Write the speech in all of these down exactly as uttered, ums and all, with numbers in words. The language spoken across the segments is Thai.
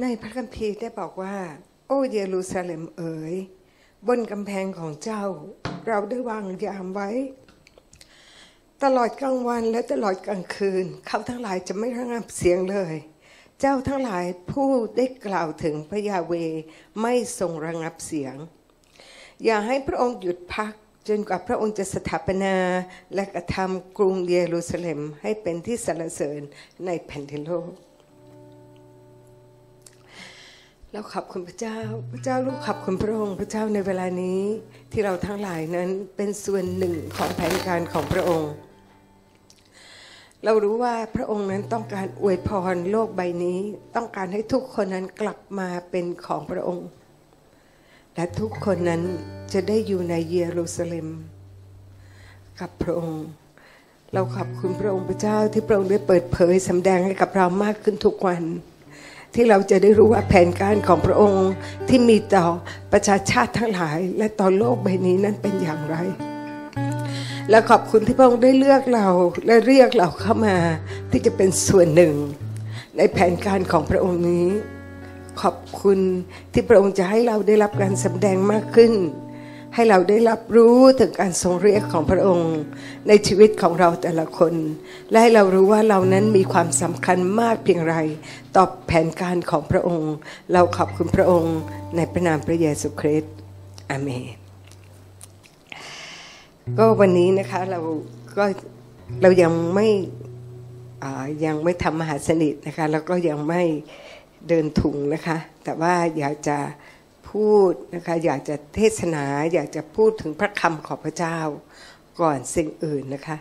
ในพระคัมภีร์ได้บอกว่าโอ้เยรูซาเล็มเอ๋ยบนกำแพงของเจ้าเราได้วางยามไว้ตลอดกลางวันและตลอดกลางคืนเขาทั้งหลายจะไม่ระงับเสียงเลยเจ้าทั้งหลายผู้ได้กล่าวถึงพระยาเวห์ไม่ทรงระงับเสียงอย่าให้พระองค์หยุดพักจนกว่าพระองค์จะสถาปนาและกระทำกรุงเยรูซาเล็มให้เป็นที่สรรเสริญในแผ่นดินโลกเราขอบคุณพระเจ้าพระเจ้าลูกขอบคุณพระองค์พระเจ้าในเวลานี้ที่เราทั้งหลายนั้นเป็นส่วนหนึ่งของแผนการของพระองค์เรารู้ว่าพระองค์นั้นต้องการอวยพรโลกใบนี้ต้องการให้ทุกคนนั้นกลับมาเป็นของพระองค์และทุกคนนั้นจะได้อยู่ในเยรูซาเล็มกับพระองค์เราขอบคุณพระองค์พระเจ้าที่พระองค์ได้เปิดเผยสำแดงให้กับเรามากขึ้นทุกวันที่เราจะได้รู้ว่าแผนการของพระองค์ที่มีต่อประชาชาติทั้งหลายและต่อโลกใบนี้นั้นเป็นอย่างไรและขอบคุณที่พระองค์ได้เลือกเราและเรียกเราเข้ามาที่จะเป็นส่วนหนึ่งในแผนการของพระองค์นี้ขอบคุณที่พระองค์จะให้เราได้รับการสำแดงมากขึ้นให้เราได้รับรู้ถึงการทรงเรียกของพระองค์ในชีวิตของเราแต่ละคนและให้เรารู้ว่าเรานั้นมีความสำคัญมากเพียงไรต่อแผนการของพระองค์เราขอบคุณพระองค์ในพระนามพระเยซูคริสต์อาเมนก็วันนี้นะคะเราก็เรายังไม่ยังไม่ทำมหาสนิทนะคะแล้วก็ยังไม่เดินถุงนะคะแต่ว่าอยากจะพูดนะคะอยากจะเทศนาอยากจะพูดถึงพระคำของพระเจ้าก่อนสิ่งอื่นนะคะ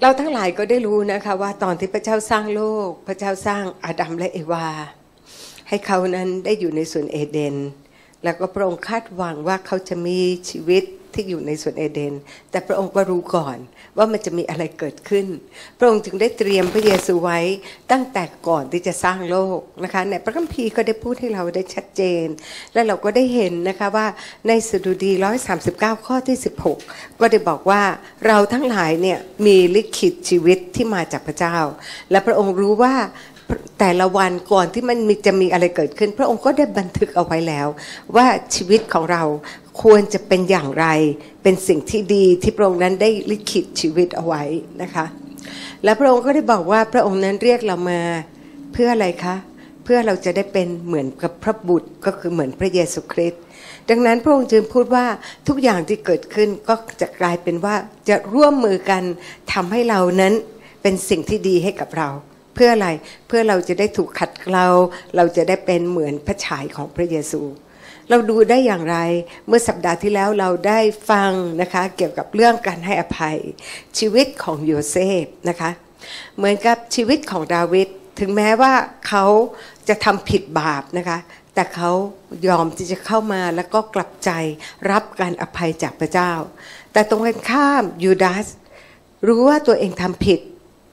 เราทั้งหลายก็ได้รู้นะคะว่าตอนที่พระเจ้าสร้างโลกพระเจ้าสร้างอาดัมและเอวาให้เขานั้นได้อยู่ในสวนเอเดนแล้วก็พระองค์คาดหวังว่าเขาจะมีชีวิตที่อยู่ในสวนเอเดนแต่พระองค์ก็รู้ก่อนว่ามันจะมีอะไรเกิดขึ้นพระองค์จึงได้เตรียมพระเยซูไว้ตั้งแต่ก่อนที่จะสร้างโลกนะคะในพระคัมภีร์ก็ได้พูดให้เราได้ชัดเจนและเราก็ได้เห็นนะคะว่าในสดุดีหนึ่งร้อยสามสิบเก้าข้อที่สิบหกก็ได้บอกว่าเราทั้งหลายเนี่ยมีลิขิตชีวิตที่มาจากพระเจ้าและพระองค์รู้ว่าแต่ละวันก่อนที่มันจะมีอะไรเกิดขึ้นพระองค์ก็ได้บันทึกเอาไว้แล้วว่าชีวิตของเราควรจะเป็นอย่างไรเป็นสิ่งที่ดีที่พระองค์นั้นได้ลิขิตชีวิตเอาไว้นะคะและพระองค์ก็ได้บอกว่าพระองค์นั้นเรียกเรามาเพื่ออะไรคะเพื่อเราจะได้เป็นเหมือนกับพระบุตรก็คือเหมือนพระเยซูคริสต์ดังนั้นพระองค์จึงพูดว่าทุกอย่างที่เกิดขึ้นก็จะกลายเป็นว่าจะร่วมมือกันทำให้เรานั้นเป็นสิ่งที่ดีให้กับเราเพื่ออะไรเพื่อเราจะได้ถูกขัดเกลาเราจะได้เป็นเหมือนพระฉายของพระเยซูเราดูได้อย่างไรเมื่อสัปดาห์ที่แล้วเราได้ฟังนะคะเกี่ยวกับเรื่องการให้อภัยชีวิตของโยเซฟนะคะเหมือนกับชีวิตของดาวิดถึงแม้ว่าเขาจะทำผิดบาปนะคะแต่เขายอมที่จะเข้ามาแล้วก็กลับใจรับการอภัยจากพระเจ้าแต่ตรงกันข้ามยูดาสรู้ว่าตัวเองทำผิด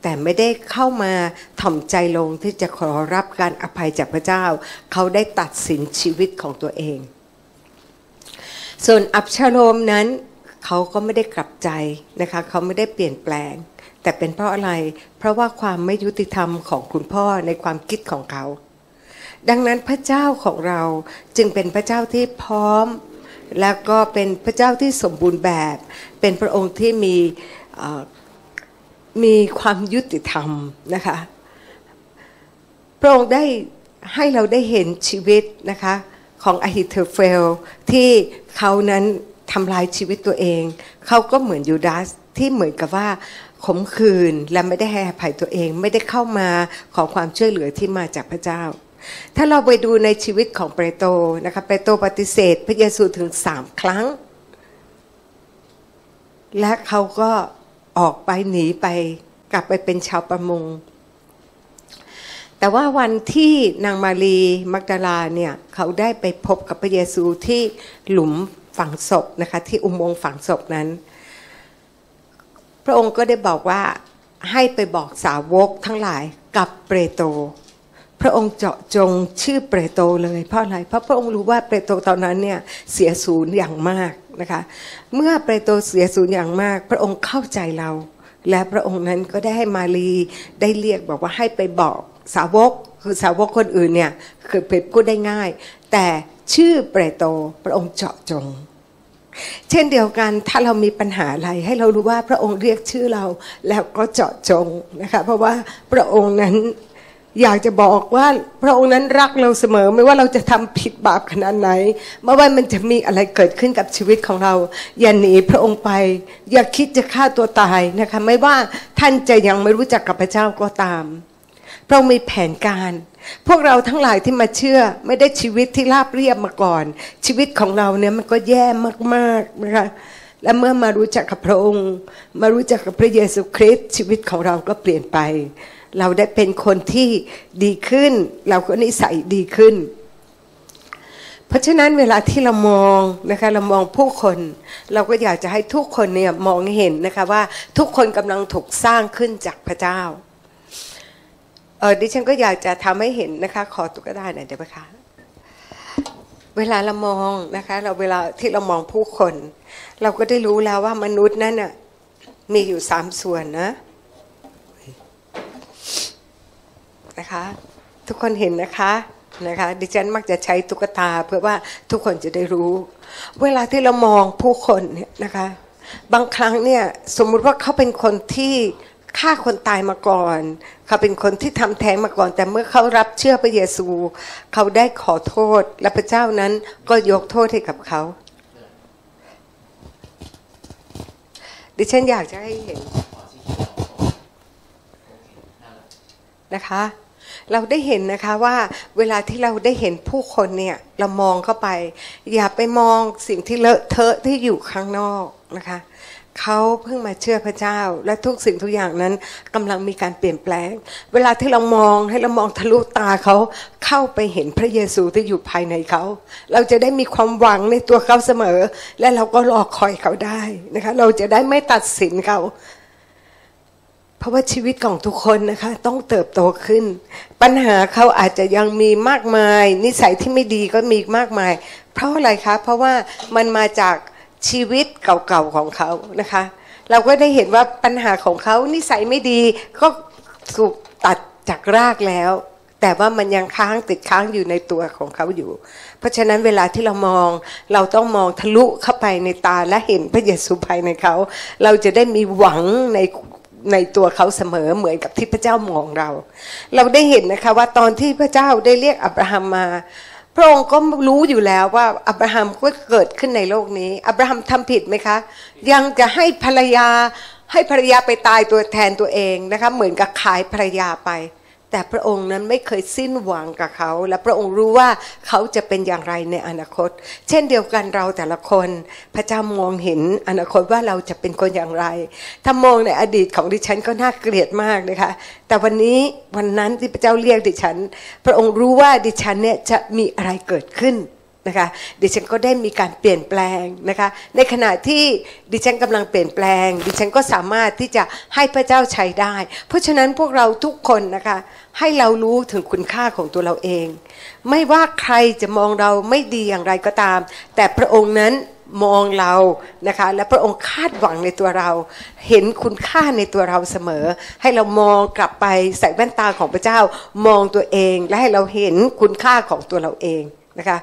แต่ไม่ได้เข้ามาถ่อมใจลงที่จะขอรับการอภัยจากพระเจ้าเขาได้ตัดสินชีวิตของตัวเองส่วนอับชาโลมนั้นเขาก็ไม่ได้กลับใจนะคะเขาไม่ได้เปลี่ยนแปลงแต่เป็นเพราะอะไรเพราะว่าความไม่ยุติธรรมของคุณพ่อในความคิดของเขาดังนั้นพระเจ้าของเราจึงเป็นพระเจ้าที่พร้อมแล้วก็เป็นพระเจ้าที่สมบูรณ์แบบเป็นพระองค์ที่มีมีความยุติธรรมนะคะพระองค์ได้ให้เราได้เห็นชีวิตนะคะของอหิโธเฟลที่เขานั้นทำลายชีวิตตัวเองเขาก็เหมือนยูดาสที่เหมือนกับว่าขมขื่นและไม่ได้ให้อภัยตัวเองไม่ได้เข้ามาขอความช่วยเหลือที่มาจากพระเจ้าถ้าเราไปดูในชีวิตของเปโตรนะคะเปโตรปฏิเสธพระเยซูถึงสามครั้งและเขาก็ออกไปหนีไปกลับไปเป็นชาวประมงแต่ว่าวันที่นางมารีมักดาลาเนี่ยเขาได้ไปพบกับพระเยซูที่หลุมฝังศพนะคะที่อุโมงค์ฝังศพนั้นพระองค์ก็ได้บอกว่าให้ไปบอกสาวกทั้งหลายกับเปโตรพระองค์เจาะจงชื่อเปโตรเลยเพราะอะไรเพราะพระองค์รู้ว่าเปโตรตอนนั้นเนี่ยเสียศูนย์อย่างมากนะคะเมื่อเปโตรเสียศูนย์อย่างมากพระองค์เข้าใจเราและพระองค์นั้นก็ได้ให้มารีได้เรียกบอกว่าให้ไปบอกสาวก คือสาวกคนอื่นเนี่ยคือเปรียบพูดได้ง่ายแต่ชื่อเปโตรพระองค์เจาะจงเช่นเดียวกันถ้าเรามีปัญหาอะไรให้เรารู้ว่าพระองค์เรียกชื่อเราแล้วก็เจาะจงนะคะเพราะว่าพระองค์นั้นอยากจะบอกว่าพระองค์นั้นรักเราเสมอไม่ว่าเราจะทำผิดบาปขนาดไหนไม่ว่ามันจะมีอะไรเกิดขึ้นกับชีวิตของเราอย่าหนีพระองค์ไปอย่าคิดจะฆ่าตัวตายนะคะไม่ว่าท่านจะยังไม่รู้จักกับพระเจ้าก็ตามพระองค์มีแผนการพวกเราทั้งหลายที่มาเชื่อไม่ได้ชีวิตที่ราบเรียบมาก่อนชีวิตของเราเนี่ยมันก็แย่มากๆนะคะและเมื่อมารู้จักกับพระองค์มารู้จักกับพระเยซูคริสต์ชีวิตของเราก็เปลี่ยนไปเราได้เป็นคนที่ดีขึ้นเราก็นิสัยดีขึ้นเพราะฉะนั้นเวลาที่เรามองนะคะเรามองผู้คนเราก็อยากจะให้ทุกคนเนี่ยมองเห็นนะคะว่าทุกคนกำลังถูกสร้างขึ้นจากพระเจ้าเออดิฉันก็อยากจะทำให้เห็นนะคะขอตุ๊กตาหน่อยได้ไหมคะเวลาเรามองนะคะเราเวลาที่เรามองผู้คนเราก็ได้รู้แล้วว่ามนุษย์นั่นน่ะมีอยู่สามส่วนนะนะคะทุกคนเห็นนะคะนะคะดิฉันมักจะใช้ตุ๊กตาเพื่อว่าทุกคนจะได้รู้เวลาที่เรามองผู้คนเนี่ยนะคะบางครั้งเนี่ยสมมุติว่าเขาเป็นคนที่ฆ่าคนตายมาก่อนเขาเป็นคนที่ทำแท้งมาก่อนแต่เมื่อเขารับเชื่อพระเยซูเขาได้ขอโทษและพระเจ้านั้นก็ยกโทษให้กับเขาดิฉันอยากจะให้เห็นนะคะเราได้เห็นนะคะว่าเวลาที่เราได้เห็นผู้คนเนี่ยเรามองเข้าไปอย่าไปมองสิ่งที่เลอะเทอะที่อยู่ข้างนอกนะคะเขาเพิ่งมาเชื่อพระเจ้าและทุกสิ่งทุกอย่างนั้นกำลังมีการเปลี่ยนแปลงเวลาที่เรามองให้เรามองทะลุตาเขาเข้าไปเห็นพระเยซูที่อยู่ภายในเขาเราจะได้มีความหวังในตัวเขาเสมอและเราก็รอคอยเขาได้นะคะเราจะได้ไม่ตัดสินเขาเพราะว่าชีวิตของทุกคนนะคะต้องเติบโตขึ้นปัญหาเขาอาจจะยังมีมากมายนิสัยที่ไม่ดีก็มีมากมายเพราะอะไรคะเพราะว่ามันมาจากชีวิตเก่าๆของเขานะคะเราก็ได้เห็นว่าปัญหาของเขานิสัยไม่ดีก็ถูกตัดจากรากแล้วแต่ว่ามันยังค้างติดค้างอยู่ในตัวของเขาอยู่เพราะฉะนั้นเวลาที่เรามองเราต้องมองทะลุเข้าไปในตาและเห็นพระเยซูภายในเขาเราจะได้มีหวังในในตัวเขาเสมอเหมือนกับที่พระเจ้ามองเราเราได้เห็นนะคะว่าตอนที่พระเจ้าได้เรียกอับราฮัมมาพระองค์ก็รู้อยู่แล้วว่าอับราฮัมก็เกิดขึ้นในโลกนี้อับราฮัมทำผิดไหมคะยังจะให้ภรรยาให้ภรรยาไปตายตัวแทนตัวเองนะคะเหมือนกับขายภรรยาไปแต่พระองค์นั้นไม่เคยสิ้นหวังกับเขาและพระองค์รู้ว่าเขาจะเป็นอย่างไรในอนาคตเช่นเดียวกันเราแต่ละคนพระเจ้ามองเห็นอนาคตว่าเราจะเป็นคนอย่างไรถ้ามองในอดีตของดิฉันก็น่าเกลียดมากนะคะแต่วันนี้วันนั้นที่พระเจ้าเรียกดิฉันพระองค์รู้ว่าดิฉันเนี่ยจะมีอะไรเกิดขึ้นนะคะดิฉันก็ได้มีการเปลี่ยนแปลงนะคะในขณะที่ดิฉันกำลังเปลี่ยนแปลงดิฉันก็สามารถที่จะให้พระเจ้าใช้ได้เพราะฉะนั้นพวกเราทุกคนนะคะให้เรารู้ถึงคุณค่าของตัวเราเองไม่ว่าใครจะมองเราไม่ดีอย่างไรก็ตามแต่พระองค์นั้นมองเรานะคะและพระองค์คาดหวังในตัวเราเห็นคุณค่าในตัวเราเสมอให้เรามองกลับไปใส่แว่นตาของพระเจ้ามองตัวเองและให้เราเห็นคุณค่าของตัวเราเองนะคะ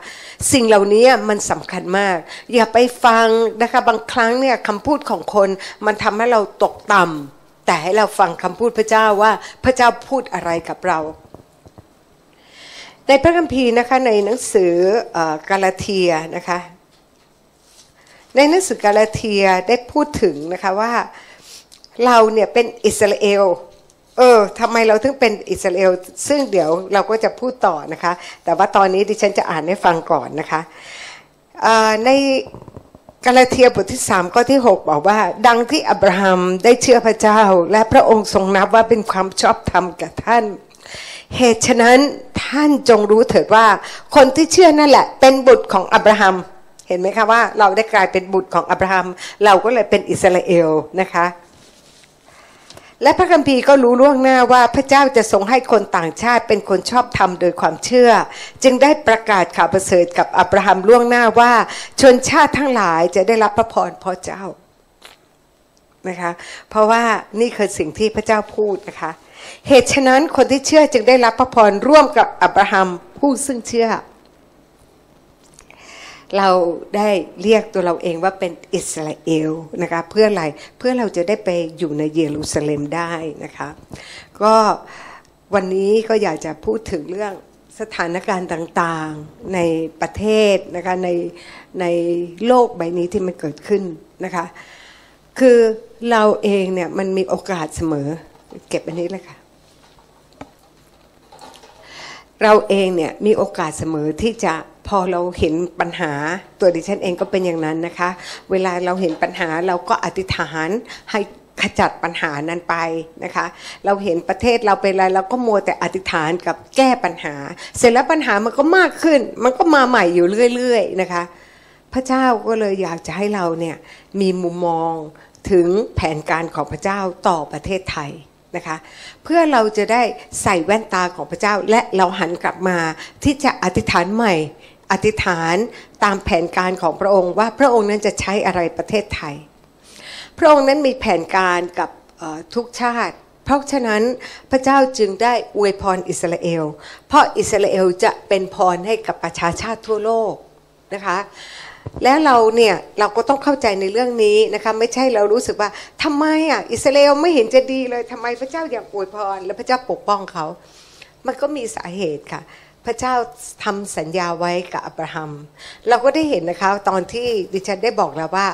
สิ่งเหล่านี้มันสำคัญมากอย่าไปฟังนะคะบางครั้งเนี่ยคำพูดของคนมันทำให้เราตกต่ำแต่ให้เราฟังคำพูดพระเจ้าว่าพระเจ้าพูดอะไรกับเราในพระคัมภีร์นะคะในหนังสือกาลาเทียนะคะในหนังสือกาลาเทียได้พูดถึงนะคะว่าเราเนี่ยเป็นอิสราเอลเออทำไมเราถึงเป็นอิสราเอลซึ่งเดี๋ยวเราก็จะพูดต่อนะคะแต่ว่าตอนนี้ดิฉันจะอ่านให้ฟังก่อนนะคะในกาลาเทียบทที่สามข้อที่หกบอกว่าดังที่อับราฮัมได้เชื่อพระเจ้าและพระองค์ทรงนับว่าเป็นความชอบธรรมกับท่านเหตุฉะนั้นท่านจงรู้เถิดว่าคนที่เชื่อนั่นแหละเป็นบุตรของอับราฮัมเห็นไหมคะว่าเราได้กลายเป็นบุตรของอับราฮัมเราก็เลยเป็นอิสราเอลนะคะและพระคัมภีร์ก็รู้ล่วงหน้าว่าพระเจ้าจะทรงให้คนต่างชาติเป็นคนชอบธรรมโดยความเชื่อจึงได้ประกาศข่าวประเสริฐกับอับราฮัมล่วงหน้าว่าชนชาติทั้งหลายจะได้รับพระพรเพราะเจ้า นะคะเพราะว่านี่คือสิ่งที่พระเจ้าพูดนะคะเหตุฉะนั้นคนที่เชื่อจึงได้รับพระพรร่วมกับอับราฮัมผู้ซึ่งเชื่อเราได้เรียกตัวเราเองว่าเป็นอิสราเอลนะคะเพื่ออะไรเพื่อเราจะได้ไปอยู่ในเยรูซาเล็มได้นะคะก็วันนี้ก็อยากจะพูดถึงเรื่องสถานการณ์ต่างๆในประเทศนะคะในในโลกใบนี้ที่มันเกิดขึ้นนะคะคือเราเองเนี่ยมันมีโอกาสเสมอเก็บอันนี้เลยค่ะเราเองเนี่ยมีโอกาสเสมอที่จะพอเราเห็นปัญหาตัวดิฉันเองก็เป็นอย่างนั้นนะคะเวลาเราเห็นปัญหาเราก็อธิษฐานให้ขจัดปัญหานั้นไปนะคะเราเห็นประเทศเราเป็นอะไรเราก็มัวแต่อธิษฐานกับแก้ปัญหาเสร็จแล้วปัญหามันก็มากขึ้นมันก็มาใหม่อยู่เรื่อยๆนะคะพระเจ้าก็เลยอยากจะให้เราเนี่ยมีมุมมองถึงแผนการของพระเจ้าต่อประเทศไทยนะคะเพื่อเราจะได้ใส่แว่นตาของพระเจ้าและเราหันกลับมาที่จะอธิษฐานใหม่อธิษฐานตามแผนการของพระองค์ว่าพระองค์นั้นจะใช้อะไรประเทศไทยพระองค์นั้นมีแผนการกับทุกชาติเพราะฉะนั้นพระเจ้าจึงได้อวยพรอิสราเอลเพราะอิสราเอลจะเป็นพรให้กับประชาชาติทั่วโลกนะคะแล้วเราเนี่ยเราก็ต้องเข้าใจในเรื่องนี้นะคะไม่ใช่เรารู้สึกว่าทำไมอ่ะอิสราเอลไม่เห็นจะดีเลยทำไมพระเจ้าอยากอวยพรและพระเจ้าปกป้องเขามันก็มีสาเหตุค่ะพระเจ้าทำสัญญาไว้กับอับราฮัมเราก็ได้เห็นนะคะตอนที่ดิฉันได้บอกแล้วว่า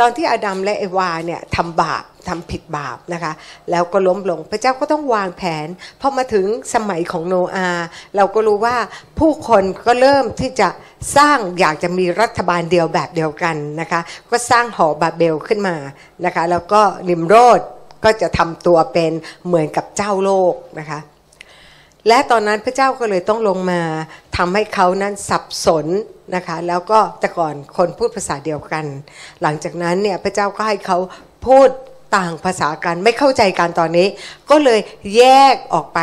ตอนที่อาดัมและเอวาเนี่ยทำบาปทำผิดบาปนะคะแล้วก็ล้มลงพระเจ้าก็ต้องวางแผนพอมาถึงสมัยของโนอาเราก็รู้ว่าผู้คนก็เริ่มที่จะสร้างอยากจะมีรัฐบาลเดียวแบบเดียวกันนะคะก็สร้างหอบาเบลขึ้นมานะคะแล้วก็นิมโรดก็จะทำตัวเป็นเหมือนกับเจ้าโลกนะคะและตอนนั้นพระเจ้าก็เลยต้องลงมาทำให้เขานั้นสับสนนะคะแล้วก็แต่ก่อนคนพูดภาษาเดียวกันหลังจากนั้นเนี่ยพระเจ้าก็ให้เขาพูดต่างภาษากันไม่เข้าใจกันตอนนี้ก็เลยแยกออกไป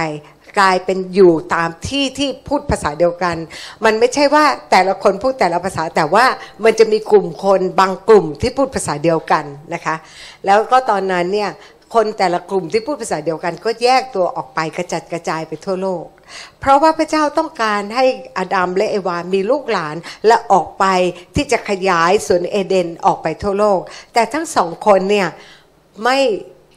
กลายเป็นอยู่ตามที่ที่พูดภาษาเดียวกันมันไม่ใช่ว่าแต่ละคนพูดแต่ละภาษาแต่ว่ามันจะมีกลุ่มคนบางกลุ่มที่พูดภาษาเดียวกันนะคะแล้วก็ตอนนั้นเนี่ยคนแต่ละกลุ่มที่พูดภาษาเดียวกันก็แยกตัวออกไปกระจัดกระจายไปทั่วโลกเพราะว่าพระเจ้าต้องการให้อาดัมและเอวามีลูกหลานและออกไปที่จะขยายสวนเอเดนออกไปทั่วโลกแต่ทั้งสองคนเนี่ยไม่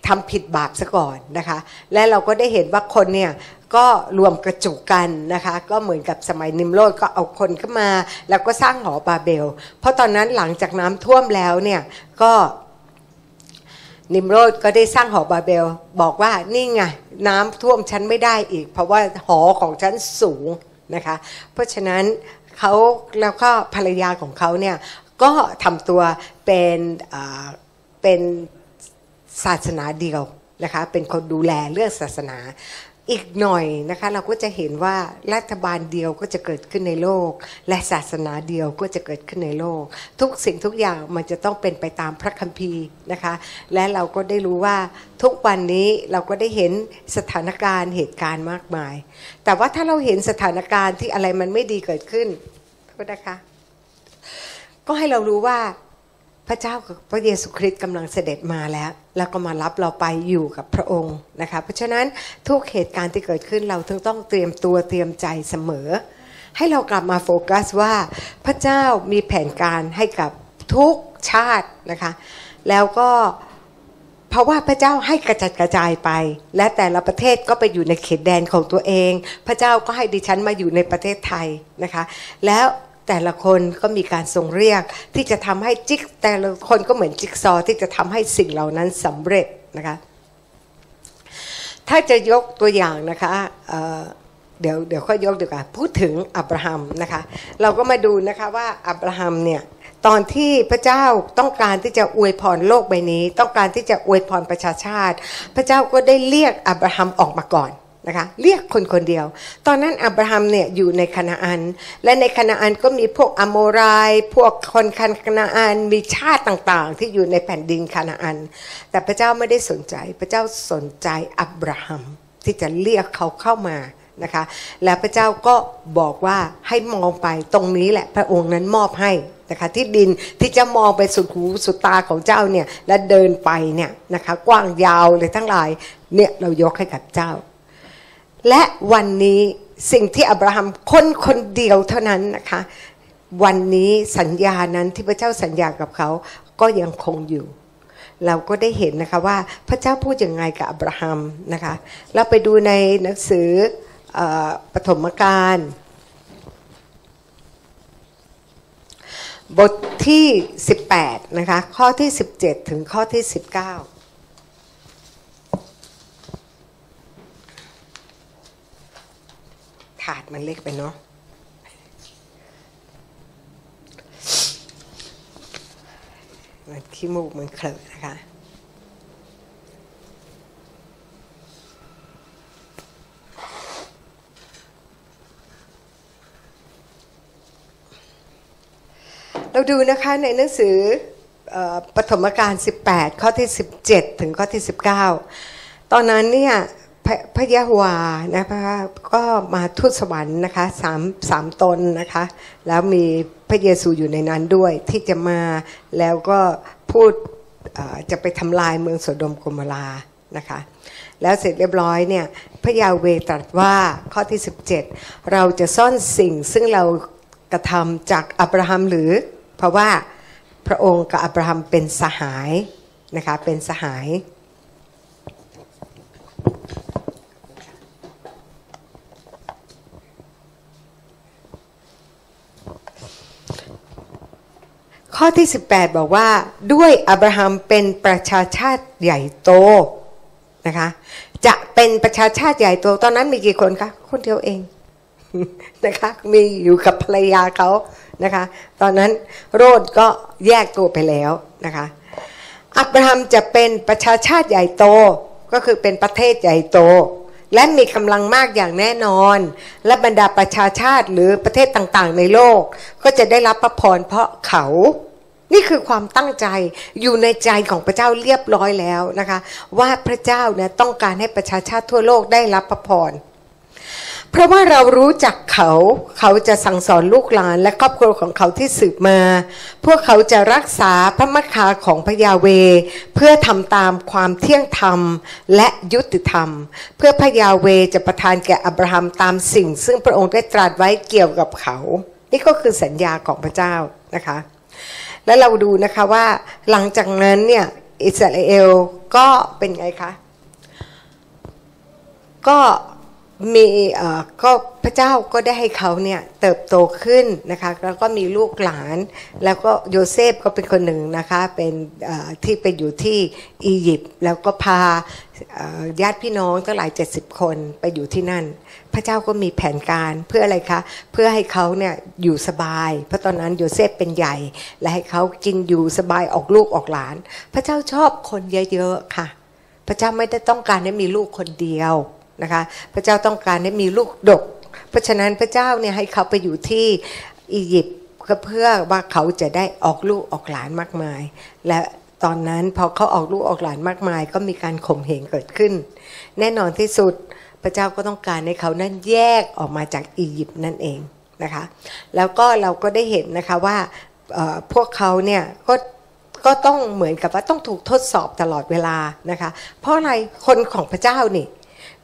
ทำผิดบาปซะก่อนนะคะและเราก็ได้เห็นว่าคนเนี่ยก็รวมกระจุกกันนะคะก็เหมือนกับสมัยนิมโรดก็เอาคนเข้ามาแล้วก็สร้างหอบาเบลเพราะตอนนั้นหลังจากน้ำท่วมแล้วเนี่ยก็นิมโรดก็ได้สร้างหอบาเบลบอกว่านี่ไงน้ำท่วมฉันไม่ได้อีกเพราะว่าหอของฉันสูงนะคะเพราะฉะนั้นเขาแล้วก็ภรรยาของเขาเนี่ยก็ทำตัวเป็นเป็นศาสนาเดียวนะคะเป็นคนดูแลเรื่องศาสนาอีกหน่อยนะคะเราก็จะเห็นว่ารัฐบาลเดียวก็จะเกิดขึ้นในโลกและศาสนาเดียวก็จะเกิดขึ้นในโลกทุกสิ่งทุกอย่างมันจะต้องเป็นไปตามพระคัมภีร์นะคะและเราก็ได้รู้ว่าทุกวันนี้เราก็ได้เห็นสถานการณ์เหตุการณ์มากมายแต่ว่าถ้าเราเห็นสถานการณ์ที่อะไรมันไม่ดีเกิดขึ้นก็นะคะก็ให้เรารู้ว่าพระเจ้าพระเยซูคริสต์กำลังเสด็จมาแล้วแล้วก็มารับเราไปอยู่กับพระองค์นะคะเพราะฉะนั้นทุกเหตุการณ์ที่เกิดขึ้นเราถึงต้องเตรียมตัวเตรียมใจเสมอให้เรากลับมาโฟกัสว่าพระเจ้ามีแผนการให้กับทุกชาตินะคะแล้วก็เพราะว่าพระเจ้าให้กระจัดกระจายไปและแต่ละประเทศก็ไปอยู่ในเขตแดนของตัวเองพระเจ้าก็ให้ดิฉันมาอยู่ในประเทศไทยนะคะแล้วแต่ละคนก็มีการทรงเรียกที่จะทำให้จิ๊กแต่ละคนก็เหมือนจิ๊กซอที่จะทำให้สิ่งเหล่านั้นสำเร็จนะคะถ้าจะยกตัวอย่างนะคะเอ่อเดี๋ยวเดี๋ยวค่อยยกดีกว่าพูดถึงอับราฮัมนะคะเราก็มาดูนะคะว่าอับราฮัมเนี่ยตอนที่พระเจ้าต้องการที่จะอวยพรโลกใบนี้ต้องการที่จะอวยพรประชาชาติพระเจ้าก็ได้เรียกอับราฮัมออกมาก่อนนะคะเรียกคนคนเดียวตอนนั้นอับราฮัมเนี่ยอยู่ในคานาอันและในคานาอันก็มีพวกอโมไรพวกคนคานาอันมีชาติต่างๆที่อยู่ในแผ่นดินคานาอันแต่พระเจ้าไม่ได้สนใจพระเจ้าสนใจอับราฮัมที่จะเรียกเขาเข้ามานะคะและพระเจ้าก็บอกว่าให้มองไปตรงนี้แหละพระองค์นั้นมอบให้ นะคะที่ดินที่จะมองไปสุดหูสุดตาของเจ้าเนี่ยและเดินไปเนี่ยนะคะกว้างยาวเลยทั้งหลายเนี่ยเรายกให้กับเจ้าและวันนี้สิ่งที่อับราฮัมคนคนเดียวเท่านั้นนะคะวันนี้สัญญานั้นที่พระเจ้าสัญญากับเขาก็ยังคงอยู่เราก็ได้เห็นนะคะว่าพระเจ้าพูดยังไงกับอับราฮัมนะคะเราไปดูในหนังสือปฐมกาลบทที่สิบแปดนะคะข้อที่สิบเจ็ดถึงข้อที่สิบเก้าถาดมันเล็กไปเนาะมันขี้มูกมันเคลอะนะคะเราดูนะคะในหนังสือปฐมกาลสิบแปดข้อที่สิบเจ็ดถึงข้อที่สิบเก้าตอนนั้นเนี่ยพระยะโฮวาห์นะคะก็มาทูตสวรรค์นะคะสามสามตนนะคะแล้วมีพระเยซูอยู่ในนั้นด้วยที่จะมาแล้วก็พูดจะไปทำลายเมืองโสโดมโกมอรานะคะแล้วเสร็จเรียบร้อยเนี่ยพระยาเวห์ตรัสว่าข้อที่สิบเจ็ดเราจะซ่อนสิ่งซึ่งเรากระทำจากอับราฮัมหรือเพราะว่าพระองค์กับอับราฮัมเป็นสหายนะคะเป็นสหายข้อที่สิบแปดบอกว่าด้วยอับราฮัมเป็นประชาชาติใหญ่โตนะคะจะเป็นประชาชาติใหญ่โตตอนนั้นมีกี่คนคะคนเดียวเองนะคะมีอยู่กับภรรยาเขานะคะตอนนั้นโรดก็แยกตัวไปแล้วนะคะอับราฮัมจะเป็นประชาชาติใหญ่โตก็คือเป็นประเทศใหญ่โตและมีกำลังมากอย่างแน่นอนและบรรดาประชาชาติหรือประเทศต่างๆในโลกก็จะได้รับพระพรเพราะเขานี่คือความตั้งใจอยู่ในใจของพระเจ้าเรียบร้อยแล้วนะคะว่าพระเจ้าเนี่ยต้องการให้ประชาชาติทั่วโลกได้รับพระพรเพราะว่าเรารู้จักเขาเขาจะสั่งสอนลูกหลานและครอบครัวของเขาที่สืบมาพวกเขาจะรักษาพระมัคคาของพระยาเวห์เพื่อทำตามความเที่ยงธรรมและยุติธรรมเพื่อพระยาเวห์จะประทานแก่อับราฮัมตามสิ่งซึ่งพระองค์ได้ตรัสไว้เกี่ยวกับเขานี่ก็คือสัญญาของพระเจ้านะคะและเราดูนะคะว่าหลังจากนั้นเนี่ยอิสราเอลก็เป็นไงคะก็มีก็พระเจ้าก็ได้ให้เขาเนี่ยเติบโตขึ้นนะคะแล้วก็มีลูกหลานแล้วก็โยเซฟก็เป็นคนหนึ่งนะคะเป็นที่ไปอยู่ที่อียิปต์แล้วก็พาญาติพี่น้องตั้งหลายเจ็ดสิบคนไปอยู่ที่นั่นพระเจ้าก็มีแผนการเพื่ออะไรคะเพื่อให้เขาเนี่ยอยู่สบายเพราะตอนนั้นโยเซฟเป็นใหญ่และให้เขากินอยู่สบายออกลูกออกหลานพระเจ้าชอบคนเยอะๆค่ะพระเจ้าไม่ได้ต้องการให้มีลูกคนเดียวนะคะพระเจ้าต้องการให้มีลูกดกเพราะฉะนั้นพระเจ้าเนี่ยให้เขาไปอยู่ที่อียิปต์ก็เพื่อว่าเขาจะได้ออกลูกออกหลานมากมายและตอนนั้นพอเขาออกลูกออกหลานมากมายก็มีการข่มเหงเกิดขึ้นแน่นอนที่สุดพระเจ้าก็ต้องการให้เขานั้นแยกออกมาจากอียิปต์นั่นเองนะคะแล้วก็เราก็ได้เห็นนะคะว่าพวกเขาเนี่ยก็ก็ต้องเหมือนกับว่าต้องถูกทดสอบตลอดเวลานะคะเพราะอะไรคนของพระเจ้านี่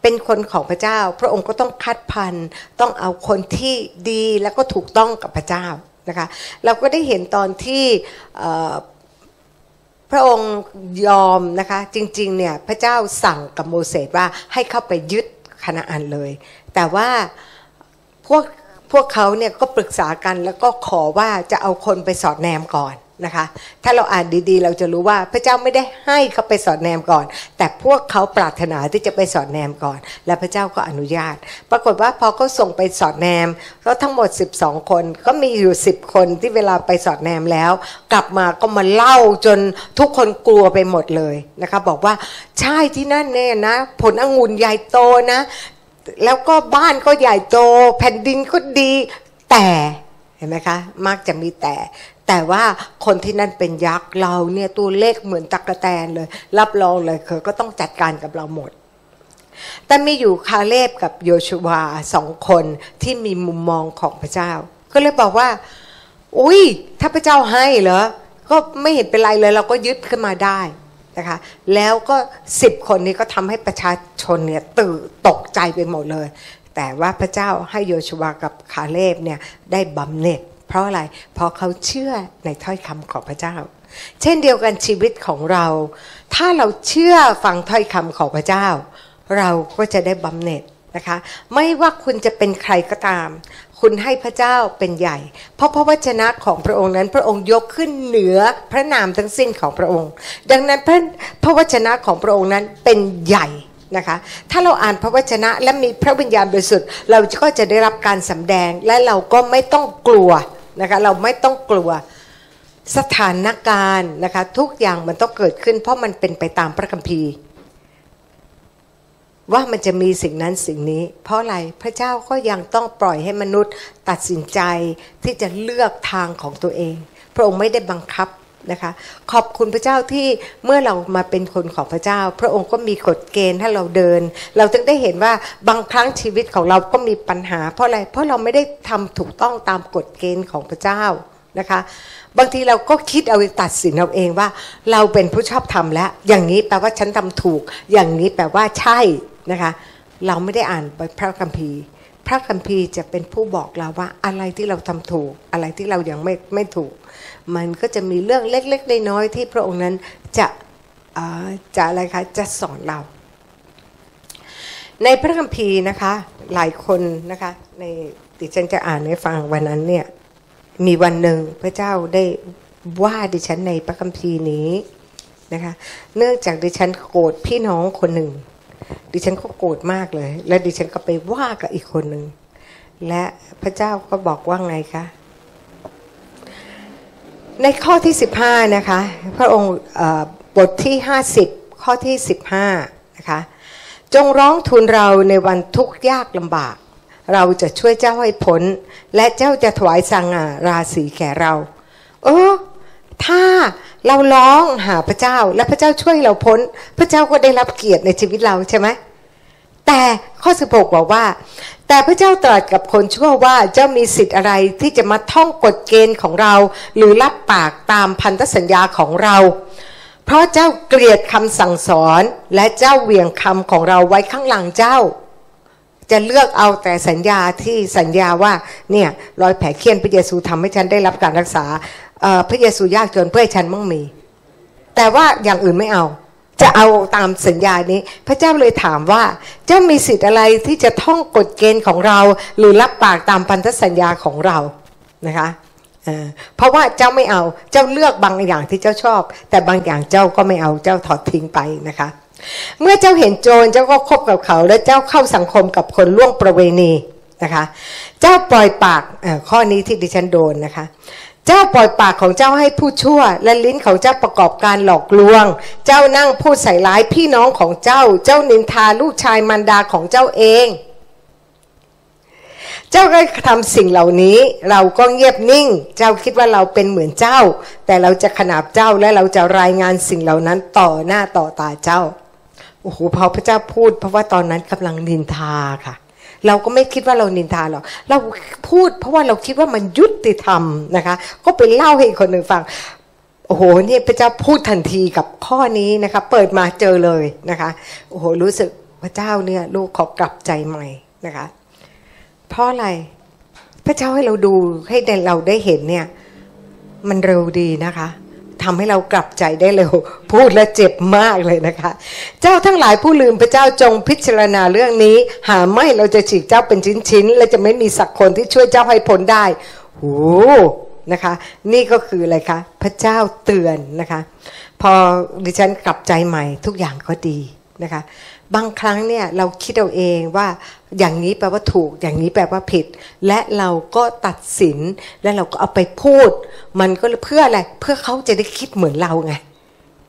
เป็นคนของพระเจ้าพระองค์ก็ต้องคัดพันธุ์ต้องเอาคนที่ดีแล้วก็ถูกต้องกับพระเจ้านะคะเราก็ได้เห็นตอนที่พระองค์ยอมนะคะจริงๆเนี่ยพระเจ้าสั่งกับโมเสสว่าให้เข้าไปยึดคานาอันเลยแต่ว่าพวกพวกเขาเนี่ยก็ปรึกษากันแล้วก็ขอว่าจะเอาคนไปสอดแนมก่อนนะคะถ้าเราอ่านดีๆเราจะรู้ว่าพระเจ้าไม่ได้ให้เขาไปสอดแนมก่อนแต่พวกเขาปรารถนาที่จะไปสอดแนมก่อนและพระเจ้าก็อนุญาตปรากฏว่าพอเขาส่งไปสอดแนมก็ทั้งหมดสิบสองคนก็มีอยู่สิบคนที่เวลาไปสอดแนมแล้วกลับมาก็มาเล่าจนทุกคนกลัวไปหมดเลยนะคะบอกว่าใช่ที่นั่นเนี่ยนะผลองุ่นใหญ่โตนะแล้วก็บ้านก็ใหญ่โตแผ่นดินก็ดีแต่เห็นไหมคะมักจะมีแต่แต่ว่าคนที่นั่นเป็นยักษ์เราเนี่ยตัวเล็กเหมือนตั๊กแตนเลยรับรองเลยเขาก็ต้องจัดการกับเราหมดแต่มีอยู่คาเลบกับโยชูวาสองคนที่มีมุมมองของพระเจ้าก็เลยบอกว่า อุ้ยถ้าพระเจ้าให้เหรอก็ไม่เห็นเป็นไรเลยเราก็ยึดขึ้นมาได้นะคะแล้วก็สิบคนนี้ก็ทำให้ประชาชนเนี่ยตื่นตกใจไปหมดเลยแต่ว่าพระเจ้าให้โยชูวากับคาเลบเนี่ยได้บำเหน็จเพราะอะไรเพราะเขาเชื่อในถ้อยคำของพระเจ้าเช่นเดียวกันชีวิตของเราถ้าเราเชื่อฟังถ้อยคำของพระเจ้าเราก็จะได้บำเหน็จนะคะไม่ว่าคุณจะเป็นใครก็ตามคุณให้พระเจ้าเป็นใหญ่เพราะพระวจนะของพระองค์นั้นพระองค์ยกขึ้นเหนือพระนามทั้งสิ้นของพระองค์ดังนั้นพระพระวจนะของพระองค์นั้นเป็นใหญ่นะคะถ้าเราอ่านพระวจนะและมีพระวิญญาณบริสุทธิ์เราก็จะได้รับการสำแดงและเราก็ไม่ต้องกลัวนะคะเราไม่ต้องกลัวสถานการณ์นะคะทุกอย่างมันต้องเกิดขึ้นเพราะมันเป็นไปตามพระคัมภีร์ว่ามันจะมีสิ่งนั้นสิ่งนี้เพราะอะไรพระเจ้าก็ยังต้องปล่อยให้มนุษย์ตัดสินใจที่จะเลือกทางของตัวเองพระองค์ไม่ได้บังคับนะคะขอบคุณพระเจ้าที่เมื่อเรามาเป็นคนของพระเจ้าพระองค์ก็มีกฎเกณฑ์ให้เราเดินเราถึงได้เห็นว่าบางครั้งชีวิตของเราก็มีปัญหาเพราะอะไรเพราะเราไม่ได้ทำถูกต้องตามกฎเกณฑ์ของพระเจ้านะคะบางทีเราก็คิดเอาตัดสินเอาเองว่าเราเป็นผู้ชอบธรรมแล้วอย่างนี้แปลว่าฉันทำถูกอย่างนี้แปลว่าใช่นะคะเราไม่ได้อ่านพระคัมภีร์พระคัมภีร์จะเป็นผู้บอกเราว่าอะไรที่เราทำถูกอะไรที่เรายังไม่ไม่ถูกมันก็จะมีเรื่องเล็กๆน้อยๆที่พระองค์นั้นจะจะอะไรคะจะสอนเราในพระคัมภีร์นะคะหลายคนนะคะในดิฉันจะอ่านให้ฟังวันนั้นเนี่ยมีวันหนึ่งพระเจ้าได้ว่าดิฉันในพระคัมภีร์นี้นะคะเนื่องจากดิฉันโกรธพี่น้องคนหนึ่งดิฉันก็โกรธมากเลยและดิฉันก็ไปว่ากับอีกคนหนึ่งและพระเจ้าก็บอกว่าไงคะในข้อที่สิบห้านะคะพระองค์บทที่ห้าสิบข้อที่สิบห้านะคะจงร้องทูลเราในวันทุกข์ยากลำบากเราจะช่วยเจ้าให้พ้นและเจ้าจะถวายสง่าราศีแก่เราเออถ้าเราร้องหาพระเจ้าและพระเจ้าช่วยเราพ้นพระเจ้าก็ได้รับเกียรติในชีวิตเราใช่ไหมแต่ข้อสิบหกบอกว่าแต่พระเจ้าตรัสกับคนชั่วว่าเจ้ามีสิทธิ์อะไรที่จะมาท่องกฎเกณฑ์ของเราหรือรับปากตามพันธสัญญาของเราเพราะเจ้าเกลียดคำสั่งสอนและเจ้าเหวี่ยงคำของเราไว้ข้างหลังเจ้าจะเลือกเอาแต่สัญญาที่สัญญาว่าเนี่ยรอยแผลเคี้ยนพระเยซูทำให้ฉันได้รับการรักษาพระเยซูยากจนเพื่อให้ฉันมั่งมีแต่ว่าอย่างอื่นไม่เอาจะเอาตามสัญญานี้พระเจ้าเลยถามว่าเจ้ามีสิทธิ์อะไรที่จะท่องกฎเกณฑ์ของเราหรือรับปากตามพันธสัญญาของเรานะคะเพราะว่าเจ้าไม่เอาเจ้าเลือกบางอย่างที่เจ้าชอบแต่บางอย่างเจ้าก็ไม่เอาเจ้าถอดทิ้งไปนะคะเมื่อเจ้าเห็นโจรเจ้าก็คบกับเขาและเจ้าเข้าสังคมกับคนล่วงประเวณีนะคะเจ้าปล่อยปากข้อนี้ที่ดิฉันโดนนะคะเจ้าปล่อยปากของเจ้าให้ผู้ชั่วและลิ้นของเจ้าประกอบการหลอกลวงเจ้านั่งพูดใส่ร้ายพี่น้องของเจ้าเจ้านินทาลูกชายมารดาของเจ้าเองเจ้าได้ทำสิ่งเหล่านี้เราก็เงียบนิ่งเจ้าคิดว่าเราเป็นเหมือนเจ้าแต่เราจะขนาบเจ้าและเราจะรายงานสิ่งเหล่านั้นต่อหน้าต่อตาเจ้าโอ้โหพระเจ้าพูดเพราะว่าตอนนั้นกำลังนินทาค่ะเราก็ไม่คิดว่าเรานินทาหรอกเราพูดเพราะว่าเราคิดว่ามันยุติธรรมนะคะก็ไปเล่าให้คนหนึ่งฟังโอ้โหนี่พระเจ้าพูดทันทีกับข้อนี้นะคะเปิดมาเจอเลยนะคะโอ้โหรู้สึกพระเจ้าเนี่ยลูกขอกลับใจใหม่นะคะเพราะอะไรพระเจ้าให้เราดูให้เราได้เห็นเนี่ยมันเร็วดีนะคะทำให้เรากลับใจได้เร็วพูดและเจ็บมากเลยนะคะเจ้าทั้งหลายผู้ลืมพระเจ้าจงพิจารณาเรื่องนี้หาไม่เราจะฉีกเจ้าเป็นชิ้นๆและจะไม่มีสักคนที่ช่วยเจ้าให้พ้นได้โหนะคะนี่ก็คืออะไรคะพระเจ้าเตือนนะคะพอดิฉันกลับใจใหม่ทุกอย่างก็ดีนะคะบางครั้งเนี่ยเราคิดเอาเองว่าอย่างนี้แปลว่าถูกอย่างนี้แปลว่าผิดและเราก็ตัดสินและเราก็เอาไปพูดมันก็เพื่ออะไรเพื่อเขาจะได้คิดเหมือนเราไง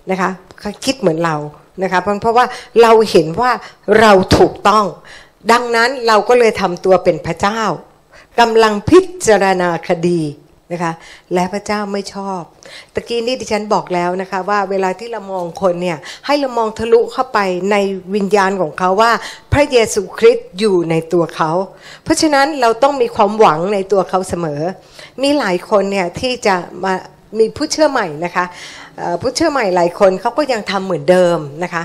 นะคะเขาคิดเหมือนเรานะคะเพราะว่าเราเห็นว่าเราถูกต้องดังนั้นเราก็เลยทำตัวเป็นพระเจ้ากำลังพิจารณาคดีนะคะและพระเจ้าไม่ชอบตะกี้นี่ดิฉันบอกแล้วนะคะว่าเวลาที่เรามองคนเนี่ยให้เรามองทะลุเข้าไปในวิญญาณของเขาว่าพระเยซูคริสต์อยู่ในตัวเขาเพราะฉะนั้นเราต้องมีความหวังในตัวเขาเสมอ มีหลายคนเนี่ยที่จะมามีผู้เชื่อใหม่นะคะผู้เชื่อใหม่หลายคนเขาก็ยังทำเหมือนเดิมนะคะ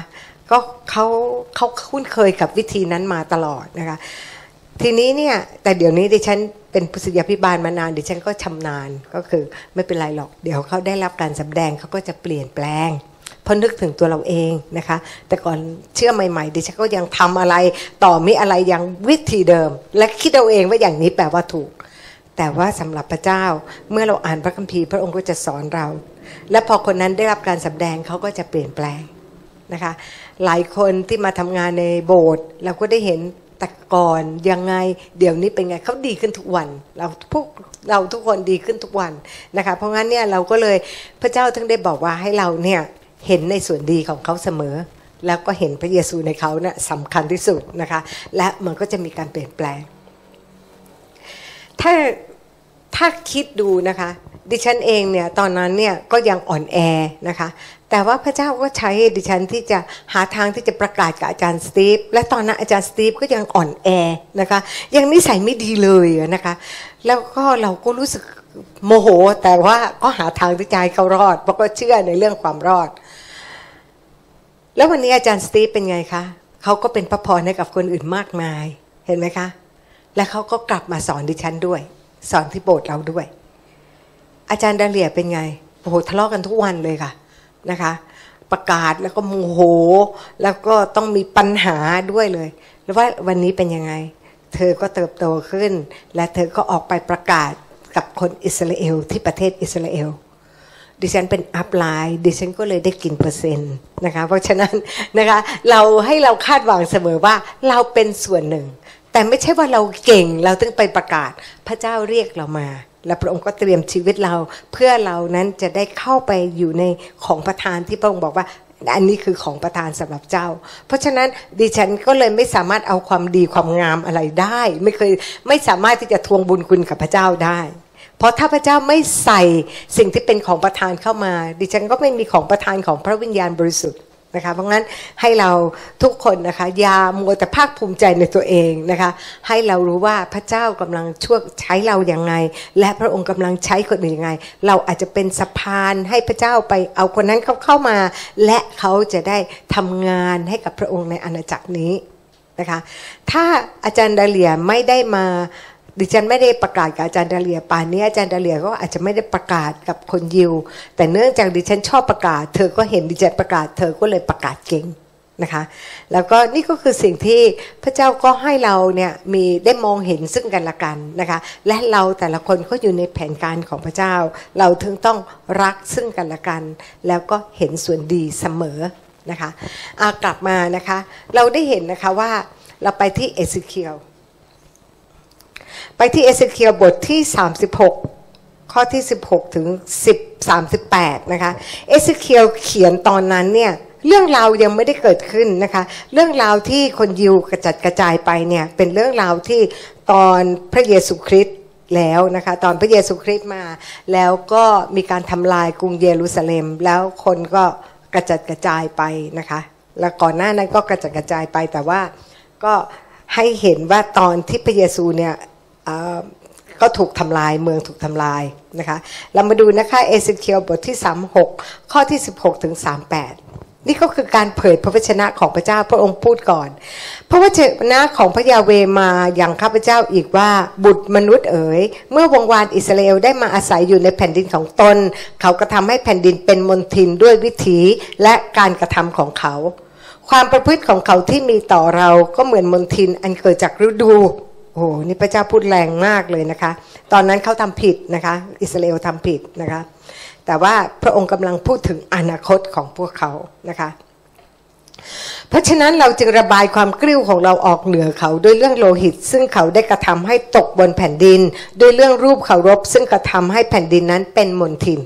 ก็เขาเขาคุ้นเคยกับวิธีนั้นมาตลอดนะคะทีนี้เนี่ยแต่เดี๋ยวนี้ดิฉันเป็นผู้ศิษยาภิบาลมานานดิฉันก็ชำนาญก็คือไม่เป็นไรหรอกเดี๋ยวเขาได้รับการแสดงเขาก็จะเปลี่ยนแปลงพอนึกถึงตัวเราเองนะคะแต่ก่อนเชื่อใหม่ๆดิฉันก็ยังทำอะไรต่อมีอะไรยังวิธีเดิมและคิดเอาเองว่าอย่างนี้แปลว่าถูกแต่ว่าสำหรับพระเจ้าเมื่อเราอ่านพระคัมภีร์พระองค์ก็จะสอนเราและพอคนนั้นได้รับการแสดงเขาก็จะเปลี่ยนแปลงนะคะหลายคนที่มาทำงานในโบสถ์เราก็ได้เห็นแต่ก่อนยังไงเดี๋ยวนี้เป็นไงเขาดีขึ้นทุกวันเราพวกเราทุกคนดีขึ้นทุกวันนะคะเพราะงั้นเนี่ยเราก็เลยพระเจ้าถึงได้บอกว่าให้เราเนี่ยเห็นในส่วนดีของเขาเสมอแล้วก็เห็นพระเยซูในเขาเนี่ยสำคัญที่สุดนะคะและมันก็จะมีการเปลี่ยนแปลงถ้าถ้าคิดดูนะคะดิฉันเองเนี่ยตอนนั้นเนี่ยก็ยังอ่อนแอนะคะแต่ว่าพระเจ้าก็ใช้ดิฉันที่จะหาทางที่จะประกาศกับอาจารย์สตีฟและตอนนั้นอาจารย์สตีฟก็ยังอ่อนแอนะคะยังนิสัยไม่ดีเลยนะคะแล้วก็เราก็รู้สึกโมโหแต่ว่าก็หาทางที่จะให้เขารอดเพราะก็เชื่อในเรื่องความรอดแล้ววันนี้อาจารย์สตีฟเป็นไงคะเขาก็เป็นพระพรให้กับคนอื่นมากมายเห็นไหมคะและเขาก็กลับมาสอนดิฉันด้วยสอนที่โบสถ์เราด้วยอาจารย์ดาเลียเป็นไงโอ้โหทะเลาะกันทุกวันเลยค่ะนะคะประกาศแล้วก็โมโหแล้วก็ต้องมีปัญหาด้วยเลยแล้วว่าวันนี้เป็นยังไงเธอก็เติบโตขึ้นและเธอก็ออกไปประกาศกับคนอิสราเอลที่ประเทศอิสราเอลดิฉันเป็นอัพไลน์ดิฉันก็เลยได้กินเปอร์เซ็นต์นะคะเพราะฉะนั้นนะคะเราให้เราคาดหวังเสมอว่าเราเป็นส่วนหนึ่งแต่ไม่ใช่ว่าเราเก่งเราต้องไปประกาศพระเจ้าเรียกเรามาและพระองค์ก็เตรียมชีวิตเราเพื่อเรานั้นจะได้เข้าไปอยู่ในของประทานที่พระองค์บอกว่าอันนี้คือของประทานสำหรับเจ้าเพราะฉะนั้นดิฉันก็เลยไม่สามารถเอาความดีความงามอะไรได้ไม่เคยไม่สามารถที่จะทวงบุญคุณกับพระเจ้าได้เพราะถ้าพระเจ้าไม่ใส่สิ่งที่เป็นของประทานเข้ามาดิฉันก็ไม่มีของประทานของพระวิญญาณบริสุทธิ์นะคะเพราะงั้นให้เราทุกคนนะคะอย่ามัวแต่ภาคภูมิใจในตัวเองนะคะให้เรารู้ว่าพระเจ้ากำลังช่วยใช้เราอย่างไรและพระองค์กำลังใช้คนอื่นอย่างไรเราอาจจะเป็นสะพานให้พระเจ้าไปเอาคนนั้นเขาเข้ามาและเขาจะได้ทำงานให้กับพระองค์ในอาณาจักรนี้นะคะถ้าอาจารย์ดาเลียไม่ได้มาดิฉันไม่ได้ประกาศกับอาจารย์ดาเลียป่านนี้อาจารย์ดาเลียก็อาจจะไม่ได้ประกาศกับคนยิวแต่เนื่องจากดิฉันชอบประกาศเธอก็เห็นดิฉันประกาศเธอก็เลยประกาศเก่งนะคะแล้วก็นี่ก็คือสิ่งที่พระเจ้าก็ให้เราเนี่ยมีได้มองเห็นซึ่งกันและกันนะคะและเราแต่ละคนก็อยู่ในแผนการของพระเจ้าเราถึงต้องรักซึ่งกันและกันแล้วก็เห็นส่วนดีเสมอนะคะเอากลับมานะคะเราได้เห็นนะคะว่าเราไปที่เอเสเคียลไปที่เอเสเคียลบทที่สามสิบหกข้อที่สิบหกถึงสิบ สามสิบแปดนะคะเอเสเคียลเขียนตอนนั้นเนี่ยเรื่องราวยังไม่ได้เกิดขึ้นนะคะเรื่องราวที่คนยิวกระจัดกระจายไปเนี่ยเป็นเรื่องราวที่ตอนพระเยซูคริสต์แล้วนะคะตอนพระเยซูคริสต์มาแล้วก็มีการทำลายกรุงเยรูซาเล็มแล้วคนก็กระจัดกระจายไปนะคะและก่อนหน้านั้นก็กระจัดกระจายไปแต่ว่าก็ให้เห็นว่าตอนที่พระเยซูเนี่ยก็ถูกทำลายเมืองถูกทำลายนะคะเรามาดูนะคะเอเสเคียลบทที่สามสิบหกข้อที่สิบหกถึงสามสิบแปดนี่ก็คือการเผยพระวจนะของพระเจ้าพระองค์พูดก่อนพระวจนะของพระยาเวมาอย่างข้าพเจ้าอีกว่าบุตรมนุษย์เอ๋ยเมื่อวงวานอิสราเอลได้มาอาศัยอยู่ในแผ่นดินของตนเขาก็ทำให้แผ่นดินเป็นมลทินด้วยวิถีและการกระทำของเขาความประพฤติของเขาที่มีต่อเราก็เหมือนมลทินอันเกิดจากฤดูโอ้นี่พระเจ้าพูดแรงมากเลยนะคะตอนนั้นเขาทำผิดนะคะอิสราเอลทำผิดนะคะแต่ว่าพระองค์กำลังพูดถึงอนาคตของพวกเขานะคะเพราะฉะนั้นเราจึงระบายความกริ้วของเราออกเหนือเขาด้วยเรื่องโลหิตซึ่งเขาได้กระทำให้ตกบนแผ่นดินด้วยเรื่องรูปเคารพซึ่งกระทำให้แผ่นดินนั้นเป็นมลทิน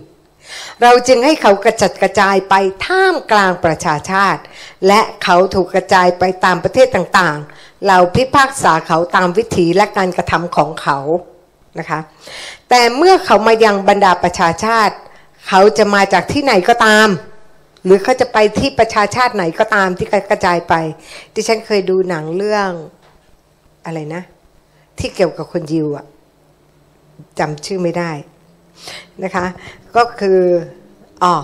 เราจึงให้เขากระจัดกระจายไปท่ามกลางประชาชาติและเขาถูกกระจายไปตามประเทศต่างๆเราพิพากษาเขาตามวิถีและการกระทำของเขานะคะแต่เมื่อเขามายังบรรดาประชาชาติเขาจะมาจากที่ไหนก็ตามหรือเขาจะไปที่ประชาชาติไหนก็ตามที่กระจายไปที่ฉันเคยดูหนังเรื่องอะไรนะที่เกี่ยวกับคนยิวอะ จำชื่อไม่ได้นะคะก็คืออ๋อ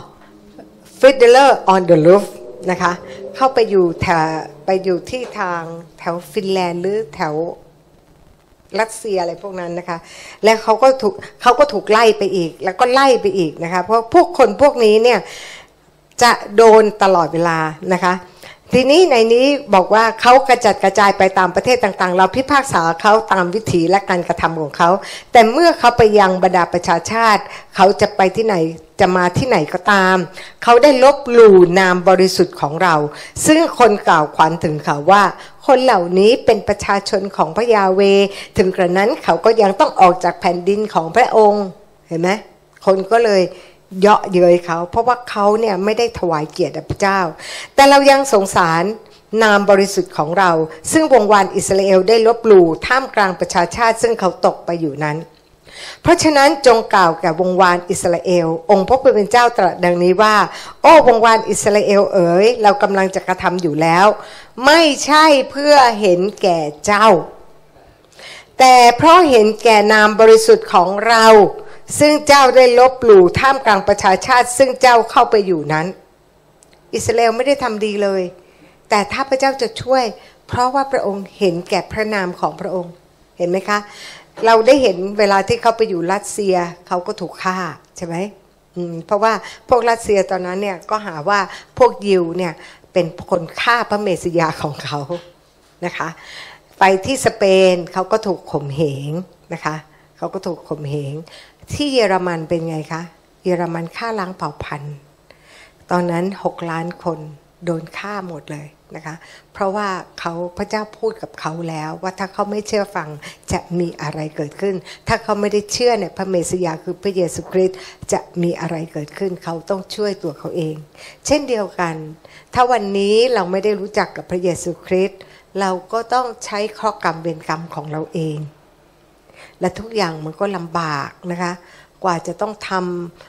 ฟิดเดลเลอร์ออนเดอะลูฟนะคะเข้าไปอยู่แถวไปอยู่ที่ทางแถวฟินแลนด์หรือแถวรัสเซียอะไรพวกนั้นนะคะและเขาก็ถูกเขาก็ถูกไล่ไปอีกแล้วก็ไล่ไปอีกนะคะเพราะพวกคนพวกนี้เนี่ยจะโดนตลอดเวลานะคะทีนี้ในนี้บอกว่าเขากระจัดกระจายไปตามประเทศต่างๆเราพิพากษาเขาตามวิถีและการกระทำของเขาแต่เมื่อเขาไปยังบรรดาประชาชาติเขาจะไปที่ไหนจะมาที่ไหนก็ตามเขาได้ลบหลู่นามบริสุทธิ์ของเราซึ่งคนกล่าวขวัญถึงเขาว่าคนเหล่านี้เป็นประชาชนของพระยาเวถึงกระนั้นเขาก็ยังต้องออกจากแผ่นดินของพระองค์เห็นไหมคนก็เลยเยาะเย้ยเขาเพราะว่าเขาเนี่ยไม่ได้ถวายเกียรติพระเจ้าแต่เรายังสงสารนามบริสุทธิ์ของเราซึ่งวงวานอิสราเอลได้ลบหลู่ท่ามกลางประชาชาติซึ่งเขาตกไปอยู่นั้นเพราะฉะนั้นจงกล่าวแก่วงวานอิสราเอลองค์พระผู้เป็นเจ้าตรัสดังนี้ว่าโอ้วงวานอิสราเอลเอ๋ยเรากำลังจะกระทำอยู่แล้วไม่ใช่เพื่อเห็นแก่เจ้าแต่เพราะเห็นแก่นามบริสุทธิ์ของเราซึ่งเจ้าได้ลบหลู่ท่ามกลางประชาชาติซึ่งเจ้าเข้าไปอยู่นั้นอิสราเอลไม่ได้ทำดีเลยแต่ถ้าพระเจ้าจะช่วยเพราะว่าพระองค์เห็นแก่พระนามของพระองค์เห็นไหมคะเราได้เห็นเวลาที่เขาไปอยู่รัสเซียเขาก็ถูกฆ่าใช่ไหมเพราะว่าพวกรัสเซียตอนนั้นเนี่ยก็หาว่าพวกยิวเนี่ยเป็นคนฆ่าพระเมสสิยาของเขานะคะไปที่สเปนเขาก็ถูกข่มเหงนะคะเขาก็ถูกข่มเหงที่เยอรมันเป็นไงคะเยอรมันฆ่าล้างเผ่าพันธุ์ตอนนั้นหกล้านคนโดนฆ่าหมดเลยนะคะเพราะว่าเขาพระเจ้าพูดกับเขาแล้วว่าถ้าเขาไม่เชื่อฟังจะมีอะไรเกิดขึ้นถ้าเขาไม่ได้เชื่อในพระเมสสิยาคือพระเยซูคริสต์จะมีอะไรเกิดขึ้นเขาต้องช่วยตัวเขาเองเช่นเดียวกันถ้าวันนี้เราไม่ได้รู้จักกับพระเยซูคริสต์เราก็ต้องใช้ข้อกรรมเวรกรรมของเราเองและทุกอย่างมันก็ลำบากนะคะกว่าจะต้องท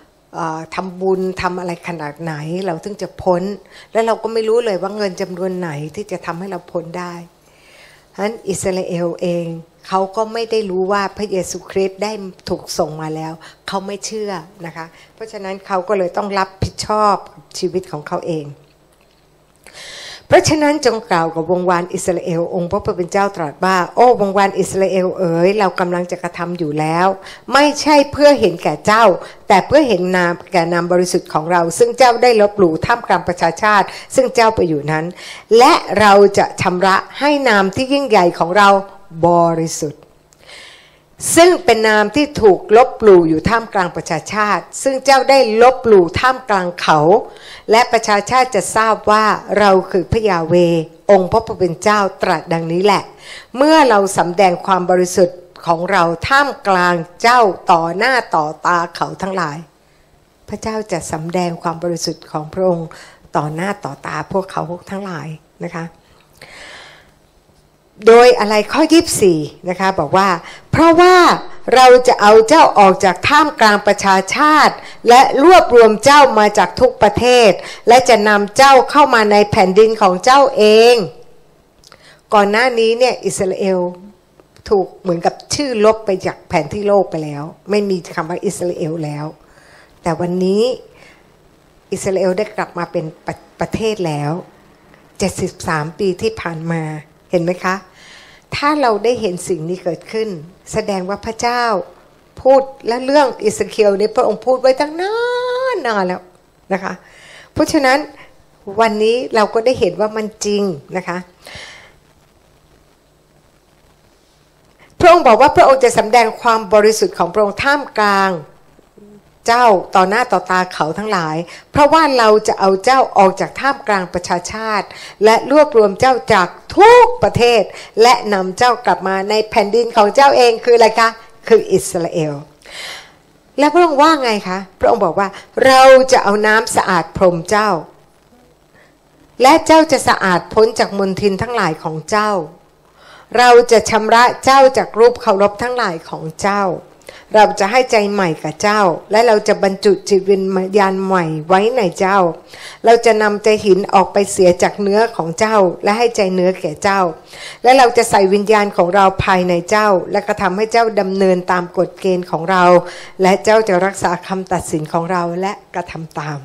ำทำบุญทำอะไรขนาดไหนเราถึงจะพ้นและเราก็ไม่รู้เลยว่าเงินจำนวนไหนที่จะทำให้เราพ้นได้ฉะนั้นอิสราเอลเองเขาก็ไม่ได้รู้ว่าพระเยซูคริสต์ได้ถูกส่งมาแล้วเขาไม่เชื่อนะคะเพราะฉะนั้นเขาก็เลยต้องรับผิดชอบชีวิตของเขาเองเพราะฉะนั้นจงกล่าวกับวงวานอิสราเอลองค์พระผู้เป็นเจ้าตรัสว่าโอ้วงวานอิสราเอลเอ๋ยเรากำลังจะกระทำอยู่แล้วไม่ใช่เพื่อเห็นแก่เจ้าแต่เพื่อเห็นนามแก่นามบริสุทธิ์ของเราซึ่งเจ้าได้ลบหลู่ท่ามกลางประชาชาติซึ่งเจ้าไปอยู่นั้นและเราจะชำระให้นามที่ยิ่งใหญ่ของเราบริสุทธิ์ซึ่งเป็นนามที่ถูกลบหลู่อยู่ท่ามกลางประชาชาติซึ่งเจ้าได้ลบหลู่ท่ามกลางเขาและประชาชาติจะทราบว่าเราคือพระยาเวองค์พระผู้เป็นเจ้าตรัสดังนี้แหละเมื่อเราสำแดงความบริสุทธิ์ของเราท่ามกลางเจ้าต่อหน้าต่อตาเขาทั้งหลายพระเจ้าจะสำแดงความบริสุทธิ์ของพระองค์ต่อหน้าต่อตาพวกเขาทั้งหลายนะคะโดยอะไรข้อยี่สิบสี่นะคะบอกว่าเพราะว่าเราจะเอาเจ้าออกจากท่ามกลางประชาชาติและรวบรวมเจ้ามาจากทุกประเทศและจะนำเจ้าเข้ามาในแผ่นดินของเจ้าเองก่อนหน้านี้เนี่ยอิสราเอลถูกเหมือนกับชื่อลบไปจากแผนที่โลกไปแล้วไม่มีคำว่าอิสราเอลแล้วแต่วันนี้อิสราเอลได้กลับมาเป็นปร ประเทศแล้วเจ็ดสิบสามปีที่ผ่านมาเห็นไหมคะถ้าเราได้เห็นสิ่งนี้เกิดขึ้นแสดงว่าพระเจ้าพูดและเรื่องอิสราเอลนี่พระองค์พูดไว้ตั้งนานนานแล้วนะคะเพราะฉะนั้นวันนี้เราก็ได้เห็นว่ามันจริงนะคะพระองค์บอกว่าพระองค์จะสำแดงความบริสุทธิ์ของพระองค์ท่ามกลางเจ้าต่อหน้าต่อตาเขาทั้งหลายเพราะว่าเราจะเอาเจ้าออกจากท่ามกลางประชาชาติและรวบรวมเจ้าจากทุกประเทศและนำเจ้ากลับมาในแผ่นดินของเจ้าเองคืออะไรคะคืออิสราเอลและพระองค์ว่าไงคะพระองค์บอกว่าเราจะเอาน้ำสะอาดพรมเจ้าและเจ้าจะสะอาดพ้นจากมลทินทั้งหลายของเจ้าเราจะชำระเจ้าจากรูปเคารพทั้งหลายของเจ้า เราจะให้ใจใหม่กับเจ้าและเราจะบรรจุจิตวิญญาณใหม่ไว้ในเจ้าเราจะนำใจหินออกไปเสียจากเนื้อของเจ้าและให้ใจเนื้อแก่เจ้าและเราจะใส่วิญญาณของเราภายในเจ้าและกระทำให้เจ้าดำเนินตามกฎเกณฑ์ของเราและเจ้าจะรักษาคำตัดสินของเราและกระทำตาม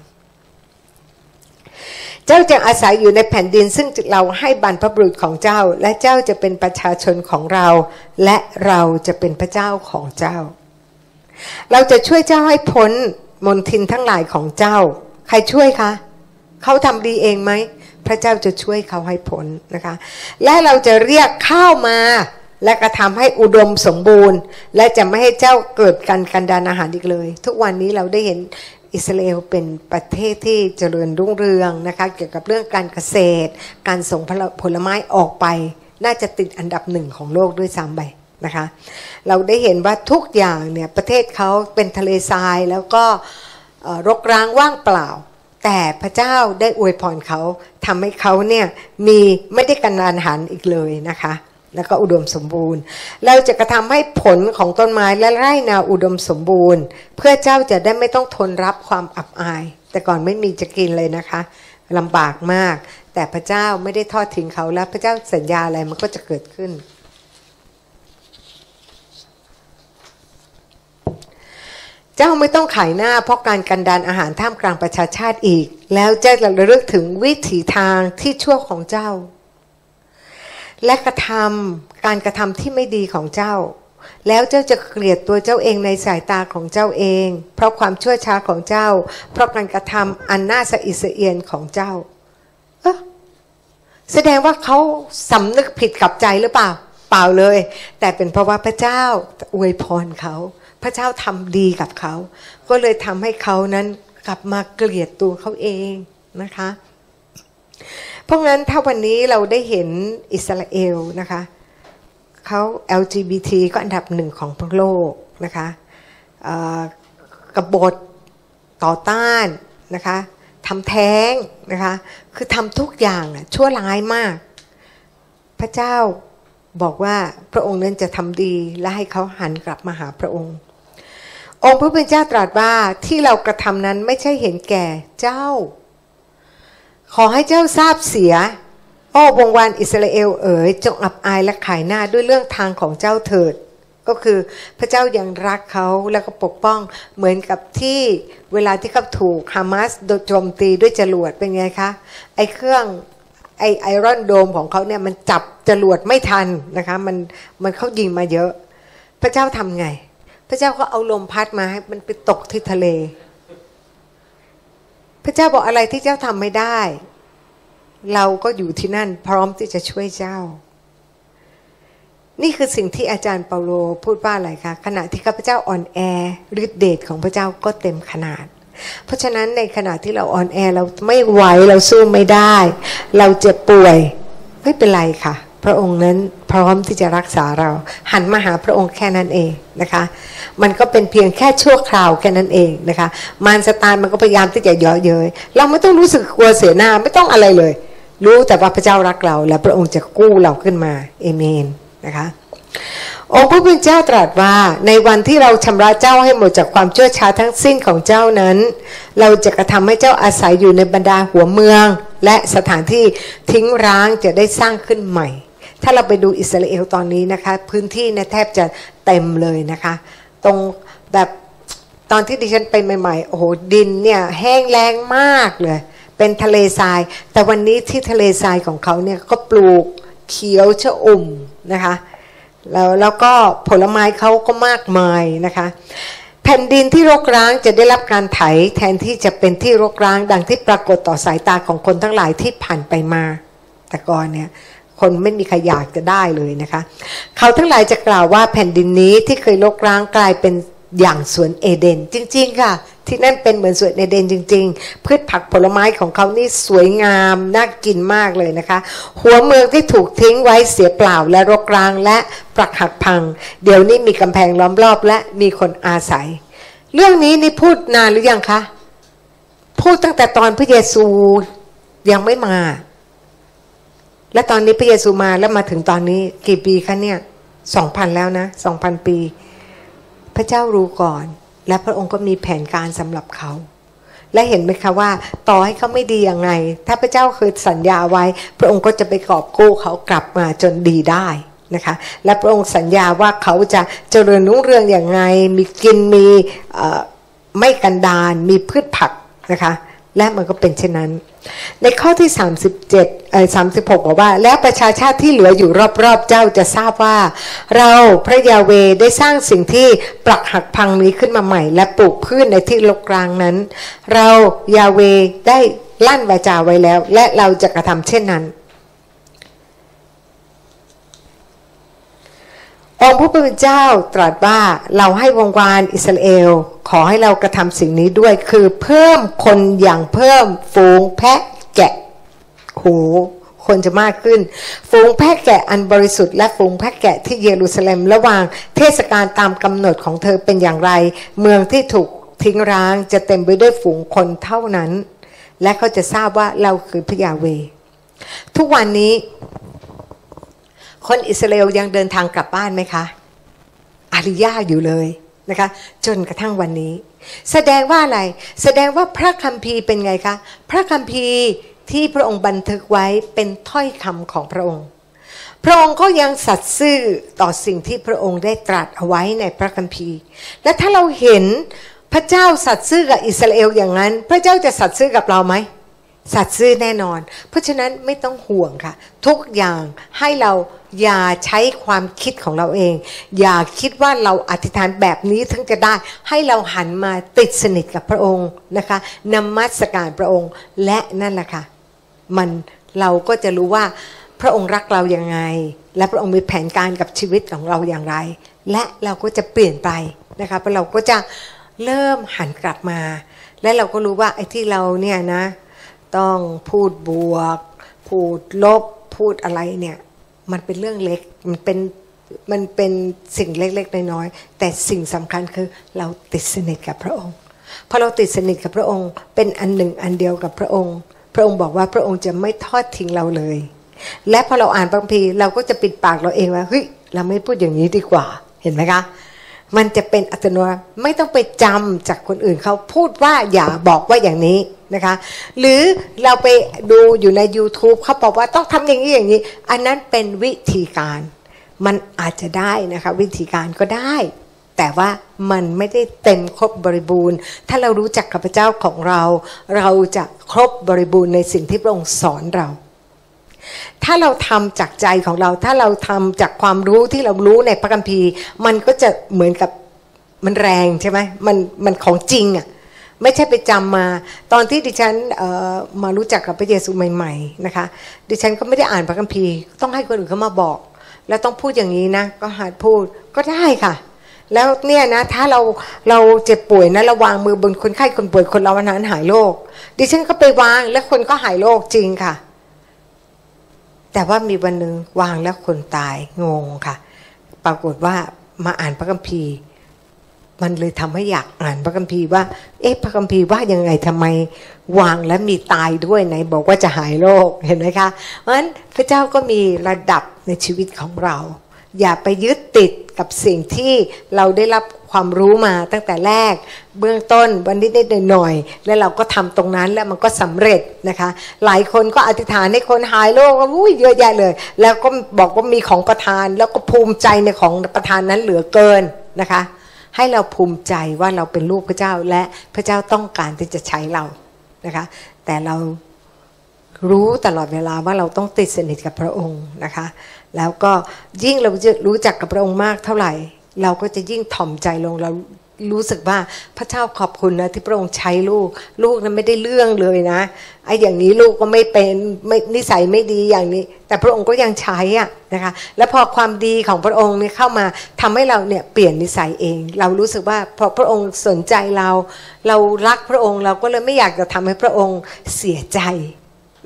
เจ้าจะอาศัยอยู่ในแผ่นดินซึ่งเราให้บรรพบุรุษของเจ้าและเจ้าจะเป็นประชาชนของเราและเราจะเป็นพระเจ้าของเจ้าเราจะช่วยเจ้าให้พ้นมลทินทั้งหลายของเจ้าใครช่วยคะเขาทำดีเองไหมพระเจ้าจะช่วยเขาให้พ้นนะคะและเราจะเรียกข้าวมาและกระทำให้อุดมสมบูรณ์และจะไม่ให้เจ้าเกิดการกันดารอาหารอีกเลยทุกวันนี้เราได้เห็นอิสราเอลเป็นประเทศที่เจริญรุ่งเรืองนะคะเกี่ยวกับเรื่องการเกษตรการส่งผลไม้ออกไปน่าจะติดอันดับหนึ่งของโลกด้วยซ้ำไปนะคะเราได้เห็นว่าทุกอย่างเนี่ยประเทศเขาเป็นทะเลทรายแล้วก็รกร้างว่างเปล่าแต่พระเจ้าได้อวยพรเขาทำให้เขาเนี่ยมีไม่ได้กันดารอาหารอีกเลยนะคะแล้วก็อุดมสมบูรณ์เราจะกระทำให้ผลของต้นไม้และไร่นาอุดมสมบูรณ์เพื่อเจ้าจะได้ไม่ต้องทนรับความอับอายแต่ก่อนไม่มีจะกินเลยนะคะลำบากมากแต่พระเจ้าไม่ได้ทอดทิ้งเขาแล้วพระเจ้าสัญญาอะไรมันก็จะเกิดขึ้นเจ้าไม่ต้องขายหน้าเพราะการกันดารอาหารท่ามกลางประชาชาติอีกแล้วเจ้าจะระลึกถึงวิถีทางที่ชั่วของเจ้าและกระทำการกระทำที่ไม่ดีของเจ้าแล้วเจ้าจะเกลียดตัวเจ้าเองในสายตาของเจ้าเองเพราะความชั่วช้าของเจ้าเพราะการกระทำอันน่าสะอิดสะเอียนของเจ้าเอ๊ะแสดงว่าเขาสำนึกผิดกับใจหรือเปล่าเปล่าเลยแต่เป็นเพราะว่าพระเจ้าอวยพรเขาพระเจ้าทำดีกับเขาก็เลยทำให้เขานั้นกลับมาเกลียดตัวเขาเองนะคะเพราะงั้นถ้าวันนี้เราได้เห็นอิสราเอลนะคะเขา แอล จี บี ที ก็อันดับหนึ่งของโลกนะคะกบฏต่อต้านนะคะทำแท้งนะคะคือทำทุกอย่างชั่วร้ายมากพระเจ้าบอกว่าพระองค์นั้นจะทำดีและให้เขาหันกลับมาหาพระองค์องค์พระผู้เป็นเจ้าตรัสว่าที่เรากระทำนั้นไม่ใช่เห็นแก่เจ้าขอให้เจ้าทราบเสียอ้อวงวานอิสราเอลเอ๋ยจงอับอายและขายหน้าด้วยเรื่องทางของเจ้าเถิดก็คือพระเจ้ายังรักเขาและก็ปกป้องเหมือนกับที่เวลาที่เขาถูกฮามาสโจมตีด้วยจรวดเป็นไงคะไอเครื่องไอไอรอนโดมของเขาเนี่ยมันจับจรวดไม่ทันนะคะมันมันเขายิงมาเยอะพระเจ้าทำไงพระเจ้าก็เอาลมพัดมาให้มันไปตกที่ทะเลพระเจ้าบอกอะไรที่เจ้าทำไม่ได้เราก็อยู่ที่นั่นพร้อมที่จะช่วยเจ้านี่คือสิ่งที่อาจารย์เปาโลพูดว่าอะไรคะขณะที่ข้าพเจ้าอ่อนแอฤทธิ์เดชของพระเจ้าก็เต็มขนาดเพราะฉะนั้นในขณะที่เราอ่อนแอเราไม่ไหวเราสู้ไม่ได้เราเจ็บป่วยไม่เป็นไรค่ะพระองค์นั้นพร้อมที่จะรักษาเราหันมาหาพระองค์แค่นั้นเองนะคะมันก็เป็นเพียงแค่ชั่วคราวแค่นั้นเองนะคะมารซาตานมันก็พยายามที่จะเยาะเย้ยเราไม่ต้องรู้สึกกลัวเสียหน้าไม่ต้องอะไรเลยรู้แต่ว่าพระเจ้ารักเราและพระองค์จะกู้เราขึ้นมาเอเมนนะคะองค์พระผู้เป็นเจ้าตรัสว่าในวันที่เราชำระเจ้าให้หมดจากความชั่วช้าทั้งสิ้นของเจ้านั้นเราจะกระทำให้เจ้าอาศัยอยู่ในบรรดาหัวเมืองและสถานที่ทิ้งร้างจะได้สร้างขึ้นใหม่ถ้าเราไปดูอิสราเอลตอนนี้นะคะพื้นที่เนี่ยแทบจะเต็มเลยนะคะตรงแบบตอนที่ดิฉันไปใหม่ๆโอ้โหดินเนี่ยแห้งแล้งมากเลยเป็นทะเลทรายแต่วันนี้ที่ทะเลทรายของเขาเนี่ยก็ปลูกเขียวชอุ่มนะคะแล้วแล้วก็ผลไม้เขาก็มากมายนะคะแผ่นดินที่รกร้างจะได้รับการไถแทนที่จะเป็นที่รกร้างดังที่ปรากฏต่อสายตาของคนทั้งหลายที่ผ่านไปมาแต่ก่อนเนี่ยคนไม่มีใครอยากจะได้เลยนะคะเขาทั้งหลายจะกล่าวว่าแผ่นดินนี้ที่เคยรกร้างกลายเป็นอย่างสวนเอเดนจริงๆค่ะที่นั่นเป็นเหมือนสวนเอเดนจริงๆพืชผักผลไม้ของเขานี่สวยงามน่ากินมากเลยนะคะหัวเมืองที่ถูกทิ้งไว้เสียเปล่าและรกร้างและปรักหักพังเดี๋ยวนี้มีกำแพงล้อมรอบและมีคนอาศัยเรื่องนี้นี่พูดนานหรือยังคะพูดตั้งแต่ตอนพระเยซูยังไม่มาและตอนนี้พระเยซูมาแล้วมาถึงตอนนี้กี่ปีคะเนี่ย สองพัน แล้วนะ สองพัน ปีพ พระเจ้ารู้ก่อนและพระองค์ก็มีแผนการสำหรับเขาและเห็นไหมคะว่าต่อให้เขาไม่ดียังไงถ้าพระเจ้าเคยสัญญาไว้พระองค์ก็จะไปกอบกู้เขากลับมาจนดีได้นะคะและพระองค์สัญญาว่าเขาจะเจริญรุ่งเรืองอย่างไรมีกินมีไม่กันดารมีพืชผักนะคะและมันก็เป็นเช่นนั้นในข้อที่สามสิบเจ็ดเอ่อสามสิบหกบอกว่าแล้วประชาชาติที่เหลืออยู่รอบๆเจ้าจะทราบว่าเราพระยาห์เวห์ได้สร้างสิ่งที่ปรักหักพังนี้ขึ้นมาใหม่และปลูกพืชในที่รกร้างนั้นเรายาห์เวห์ได้ลั่นวาจาไว้แล้วและเราจะกระทำเช่นนั้นองค์พระผู้เป็นเจ้าตรัสว่าเราให้วงวานอิสราเอลขอให้เรากระทำสิ่งนี้ด้วยคือเพิ่มคนอย่างเพิ่มฝูงแพะแกะโหคนจะมากขึ้นฝูงแพะแกะอันบริสุทธิ์และฝูงแพะแกะที่เยรูซาเล็มระหว่างเทศกาลตามกำหนดของเธอเป็นอย่างไรเมืองที่ถูกทิ้งร้างจะเต็มไปด้วยฝูงคนเท่านั้นและเขาจะทราบว่าเราคือพระยาห์เวห์ทุกวันนี้คนอิสราเอลยังเดินทางกลับบ้านไหมคะอาริยาอยู่เลยนะคะจนกระทั่งวันนี้แสดงว่าอะไรแสดงว่าพระคัมภีร์เป็นไงคะพระคัมภีร์ที่พระองค์บันทึกไว้เป็นถ้อยคำของพระองค์พระองค์ก็ยังสัตย์ซื่อต่อสิ่งที่พระองค์ได้ตรัสเอาไว้ในพระคัมภีร์และถ้าเราเห็นพระเจ้าสัตย์ซื่อกับอิสราเอลอย่างนั้นพระเจ้าจะสัตย์ซื่อกับเราไหมสัตย์ซื่อแน่นอนเพราะฉะนั้นไม่ต้องห่วงค่ะทุกอย่างให้เราอย่าใช้ความคิดของเราเองอย่าคิดว่าเราอธิษฐานแบบนี้ถึงจะได้ให้เราหันมาติดสนิทกับพระองค์นะคะนมัสการพระองค์และนั่นแหละค่ะมันเราก็จะรู้ว่าพระองค์รักเราอย่างไรและพระองค์มีแผนการกับชีวิตของเราอย่างไรและเราก็จะเปลี่ยนไปนะคะเพราะเราก็จะเริ่มหันกลับมาและเราก็รู้ว่าไอ้ที่เราเนี่ยนะต้องพูดบวกพูดลบพูดอะไรเนี่ยมันเป็นเรื่องเล็กมันเป็นมันเป็นสิ่งเล็กๆน้อยๆแต่สิ่งสำคัญคือเราติดสนิทกับพระองค์พอเราติดสนิทกับพระองค์เป็นอันหนึ่งอันเดียวกับพระองค์พระองค์บอกว่าพระองค์จะไม่ทอดทิ้งเราเลยและพอเราอ่านพระคัมภีร์เราก็จะปิดปากเราเองว่าเฮ้ยเราไม่พูดอย่างนี้ดีกว่าเห็นไหมคะมันจะเป็นอัตโนมัติไม่ต้องไปจำจากคนอื่นเขาพูดว่าอย่าบอกว่าอย่างนี้นะคะหรือเราไปดูอยู่ใน YouTube เขาบอกว่าต้องทำอย่างนี้อย่างนี้อันนั้นเป็นวิธีการมันอาจจะได้นะคะวิธีการก็ได้แต่ว่ามันไม่ได้เต็มครบบริบูรณ์ถ้าเรารู้จักกับพระเจ้าของเราเราจะครบบริบูรณ์ในสิ่งที่พระองค์สอนเราถ้าเราทำจากใจของเราถ้าเราทำจากความรู้ที่เรารู้ในพระคัมภีร์มันก็จะเหมือนกับมันแรงใช่ไหมมันมันของจริงอ่ะไม่ใช่ไปจำมาตอนที่ดิฉันมารู้จักกับพระเยซูใหม่ๆนะคะดิฉันก็ไม่ได้อ่านพระคัมภีร์ต้องให้คนอื่นเขามาบอกแล้วต้องพูดอย่างนี้นะก็หัดพูดก็ได้ค่ะแล้วเนี่ยนะถ้าเราเราเจ็บป่วยนะระวางมือบนคนไข้คนป่วยคนเราวันนั้นหายโรคดิฉันก็ไปวางแล้วคนก็หายโรคจริงค่ะแต่ว่ามีวันหนึ่งวางแล้วคนตายงงค่ะปรากฏว่ามาอ่านพระคัมภีร์มันเลยทำให้อยากอ่านพระคัมภีร์ว่าเอ๊ะพระคัมภีร์ว่ายังไงทำไมวางแล้วมีตายด้วยไหนบอกว่าจะหายโรคเห็นไหมคะเพราะฉะนั้นพระเจ้าก็มีระดับในชีวิตของเราอย่าไปยึดติดกับสิ่งที่เราได้รับความรู้มาตั้งแต่แรกเบื้องต้นวันนี้นิดหน่อยแล้วเราก็ทำตรงนั้นแล้วมันก็สำเร็จนะคะหลายคนก็อธิษฐานให้คนหายโรคก็อุ้ยเยอะแยะเลยแล้วก็บอกว่ามีของประทานแล้วก็ภูมิใจในของประทานนั้นเหลือเกินนะคะให้เราภูมิใจว่าเราเป็นลูกพระเจ้าและพระเจ้าต้องการที่จะใช้เรานะคะแต่เรารู้ตลอดเวลาว่าเราต้องติดสนิทกับพระองค์นะคะแล้วก็ยิ่งเรารู้จักกับพระองค์มากเท่าไหร่เราก็จะยิ่งถ่อมใจลงเรารู้สึกว่าพระเจ้าขอบคุณนะที่พระองค์ใช้ลูกลูกนั้นไม่ได้เรื่องเลยนะไอ้อย่างนี้ลูกก็ไม่เป็นไม่นิสัยไม่ดีอย่างนี้แต่พระองค์ก็ยังใช้อ่ะนะคะแล้วพอความดีของพระองค์เนี่ยเข้ามาทำให้เราเนี่ยเปลี่ยนนิสัยเองเรารู้สึกว่าพอพระองค์สนใจเราเรารักพระองค์เราก็เลยไม่อยากจะทำให้พระองค์เสียใจ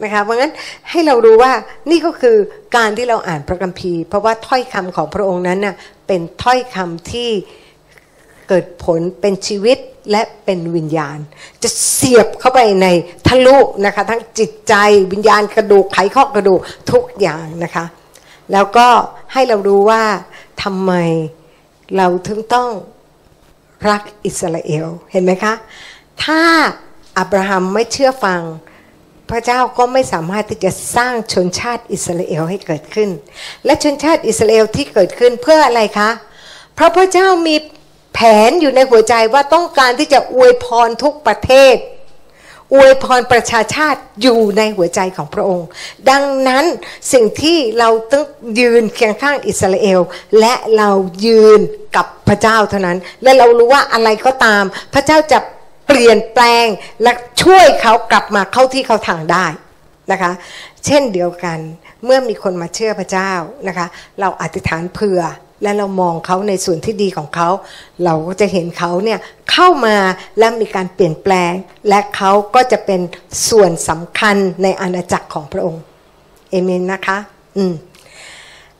นะคะเพราะงั้นให้เรารู้ว่านี่ก็คือการที่เราอ่านพระคัมภีร์เพราะว่าถ้อยคำของพระองค์นั้นน่ะเป็นถ้อยคำที่เกิดผลเป็นชีวิตและเป็นวิญญาณจะเสียบเข้าไปในทะลุนะคะทั้งจิตใจวิญญาณกระดูกไขข้อกระดูกทุกอย่างนะคะแล้วก็ให้เรารู้ว่าทำไมเราถึงต้อง รักอิสราเอลเห็นไหมคะถ้าอับราฮัมไม่เชื่อฟังพระเจ้าก็ไม่สามารถที่จะสร้างชนชาติอิสราเอลให้เกิดขึ้นและชนชาติอิสราเอลที่เกิดขึ้นเพื่ออะไรคะเพราะพระเจ้ามีแผนอยู่ในหัวใจว่าต้องการที่จะอวยพรทุกประเทศอวยพรประชาชาติอยู่ในหัวใจของพระองค์ดังนั้นสิ่งที่เราต้องยืนเคียงข้างอิสราเอลและเรายืนกับพระเจ้าเท่านั้นและเรารู้ว่าอะไรก็ตามพระเจ้าจะเปลี่ยนแปลงและช่วยเขากลับมาเข้าที่เข้าทางได้นะคะเช่นเดียวกันเมื่อมีคนมาเชื่อพระเจ้านะคะเราอธิษฐานเผื่อและเรามองเขาในส่วนที่ดีของเขาเราก็จะเห็นเขาเนี่ยเข้ามาและมีการเปลี่ยนแปลงและเขาก็จะเป็นส่วนสำคัญในอาณาจักรของพระองค์เอเมนนะคะอืม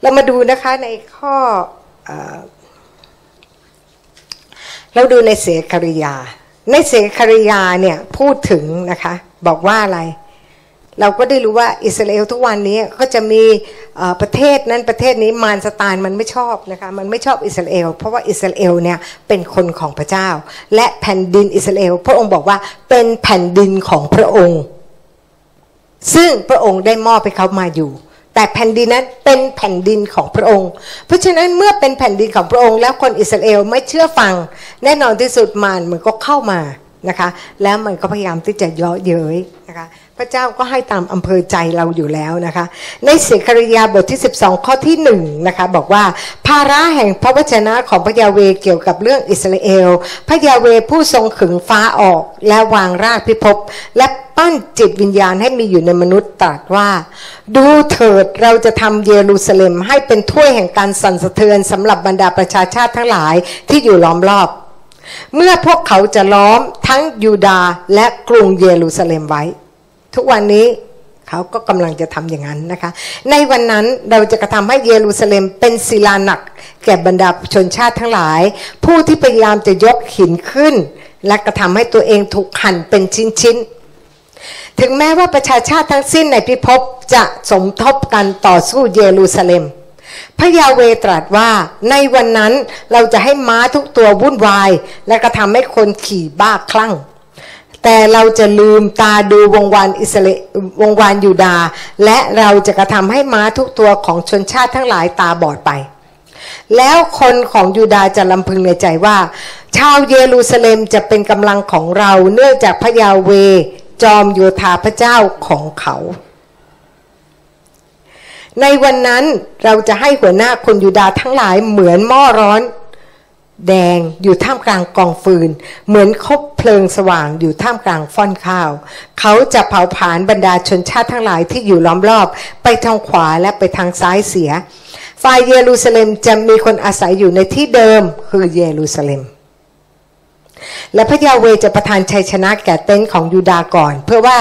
เรามาดูนะคะในข้อ เอ่อ เราดูในเสกริยาในเสกริยาเนี่ยพูดถึงนะคะบอกว่าอะไรเราก็ได้รู้ว่าอิสราเอลทุกวันนี้ก็จะมีประเทศนั้นประเทศนี้มารซาตานมันไม่ชอบนะคะมันไม่ชอบอิสราเอลเพราะว่าอิสราเอลเนี่ยเป็นคนของพระเจ้าและแผ่นดินอิสราเอลพระองค์บอกว่าเป็นแผ่นดินของพระองค์ซึ่งพระองค์ได้มอบให้เขามาอยู่แต่แผ่นดินนั้นเป็นแผ่นดินของพระองค์เพราะฉะนั้นเมื่อเป็นแผ่นดินของพระองค์แล้วคนอิสราเอลไม่เชื่อฟังแน่นอนที่สุดมารมันก็เข้ามานะคะแล้วมันก็พยายามที่จะเยาะเย้ยนะคะพระเจ้าก็ให้ตามอำเภอใจเราอยู่แล้วนะคะในเสกริยาบทที่สิบสองข้อที่หนึ่งนะคะบอกว่าภาระแห่งพระวจนะของพระยาเวห์เกี่ยวกับเรื่องอิสราเอลพระยาเวห์ผู้ทรงขึงฟ้าออกและวางรากพิภพและปั้นจิตวิญญาณให้มีอยู่ในมนุษย์ตรัสว่าดูเถิดเราจะทำเยรูซาเล็มให้เป็นถ้วยแห่งการสั่นสะเทือนสำหรับบรรดาประชาชาติทั้งหลายที่อยู่ล้อมรอบเมื่อพวกเขาจะล้อมทั้งยูดาห์และกรุงเยรูซาเล็มไว้ทุกวันนี้เขาก็กำลังจะทำอย่างนั้นนะคะในวันนั้นเราจะกระทำให้เยรูซาเล็มเป็นศิลาหนักแก่บรรดาชนชาติทั้งหลายผู้ที่พยายามจะยกหินขึ้นและกระทำให้ตัวเองถูกหั่นเป็นชิ้นๆถึงแม้ว่าประชาชาติทั้งสิ้นในพิภพจะสมทบกันต่อสู้เยรูซาเล็มพระยาเวห์ตรัสว่าในวันนั้นเราจะให้ม้าทุกตัววุ่นวายและกระทำให้คนขี่บ้าคลั่งแต่เราจะลืมตาดูวงวานอิสราเอลวงวานยูดาห์และเราจะกระทำให้ม้าทุกตัวของชนชาติทั้งหลายตาบอดไปแล้วคนของยูดาห์จะลำพึงในใจว่าชาวเยรูซาเล็มจะเป็นกำลังของเราเนื่องจากพระยาเวห์จอมโยธาพระเจ้าของเขาในวันนั้นเราจะให้หัวหน้าคนยูดาห์ทั้งหลายเหมือนหม้อร้อนแดงอยู่ท่ามกลางกองฟืนเหมือนคบเพลิงสว่างอยู่ท่ามกลางฟ่อนข้าวเขาจะเผาผลาญบรรดาชนชาติทั้งหลายที่อยู่ล้อมรอบไปทางขวาและไปทางซ้ายเสียฝ่ายเยรูซาเล็มจะมีคนอาศัยอยู่ในที่เดิมคือเยรูซาเล็มและพระยาเวห์จะประทานชัยชนะแก่เต็นท์ของยูดาห์ก่อนเพื่อว่า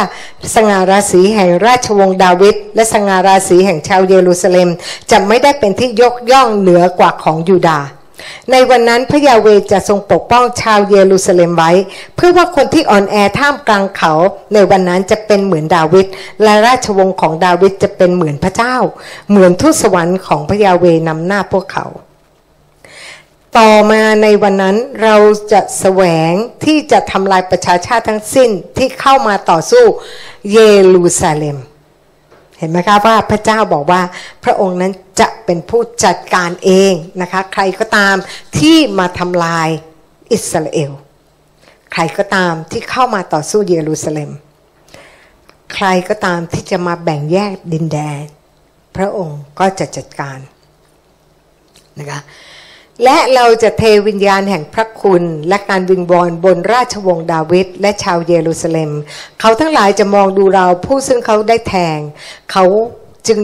สง่าราศีแห่งราชวงศ์ดาวิดและสง่าราศีแห่งชาวเยรูซาเล็มจะไม่ได้เป็นที่ยกย่องเหนือกว่าของยูดาห์ในวันนั้นพระยาเวห์จะทรงปกป้องชาวเยรูซาเล็มไว้เพื่อว่าคนที่อ่อนแอท่ามกลางเขาในวันนั้นจะเป็นเหมือนดาวิดและราชวงศ์ของดาวิดจะเป็นเหมือนพระเจ้าเหมือนทูตสวรรค์ของพระยาเวห์นำหน้าพวกเขาต่อมาในวันนั้นเราจะแสวงที่จะทำลายประชาชาติทั้งสิ้นที่เข้ามาต่อสู้เยรูซาเล็มเห็นไหมคะว่าพระเจ้าบอกว่าพระองค์นั้นจะเป็นผู้จัดการเองนะคะใครก็ตามที่มาทำลายอิสราเอลใครก็ตามที่เข้ามาต่อสู้เยรูซาเล็มใครก็ตามที่จะมาแบ่งแยกดินแดนพระองค์ก็จะจัดการนะคะและเราจะเทวิญญาณแห่งพระคุณและการวิงวอนบนราชวงศ์ดาวิดและชาวเยรูซาเล็มเขาทั้งหลายจะมองดูเราผู้ซึ่งเขาได้แทงเขาจึง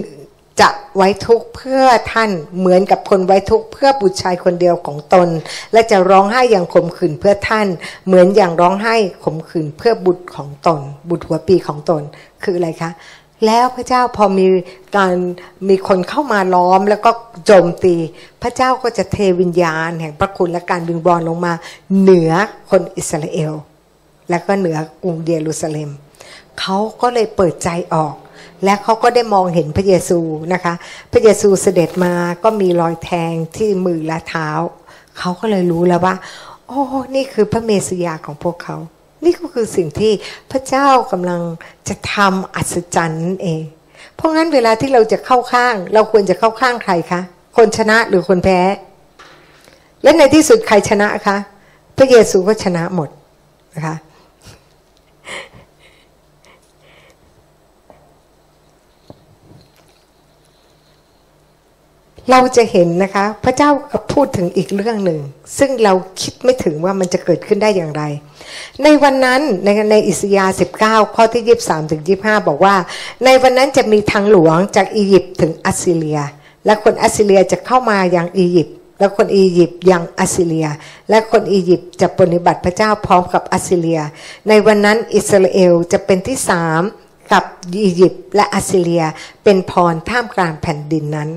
จะไว้ทุกข์เพื่อท่านเหมือนกับคนไว้ทุกข์เพื่อบุตรชายคนเดียวของตนและจะร้องไห้อย่างขมขื่นเพื่อท่านเหมือนอย่างร้องไห้ขมขื่นเพื่อบุตรของตนบุตรหัวปีของตนคืออะไรคะแล้วพระเจ้าพอมีการมีคนเข้ามาล้อมแล้วก็โจมตีพระเจ้าก็จะเทวิญญาณแห่งพระคุณและการวิงวอนลงมาเหนือคนอิสราเอลและก็เหนือกรุงเยรูซาเล็มเขาก็เลยเปิดใจออกและเขาก็ได้มองเห็นพระเยซูนะคะพระเยซูเสด็จมาก็มีรอยแทงที่มือและเท้าเขาก็เลยรู้แล้วว่า โอ้นี่คือพระเมสุยาของพวกเขานี่ก็คือสิ่งที่พระเจ้ากำลังจะทำอัศจรรย์นั่นเองเพราะงั้นเวลาที่เราจะเข้าข้างเราควรจะเข้าข้างใครคะคนชนะหรือคนแพ้และในที่สุดใครชนะคะพระเยซูก็ชนะหมดนะคะเราจะเห็นนะคะพระเจ้าพูดถึงอีกเรื่องหนึ่งซึ่งเราคิดไม่ถึงว่ามันจะเกิดขึ้นได้อย่างไรในวันนั้นในในอิสยาห์สิบเก้าข้อที่ยี่สิบสามถึงยี่สิบห้าบอกว่าในวันนั้นจะมีทางหลวงจากอียิปต์ถึงอัสซีเรียและคนอัสซีเรียจะเข้ามายังอียิปต์และคนอียิปต์ยังอัสซีเรียและคนอียิปต์จะปฏิบัติพระเจ้าพร้อมกับอัสซีเรียในวันนั้นอิสราเอลจะเป็นที่สามกับอียิปต์และอัสซีเรียเป็นพรท่ามกลางแผ่นดินนั้น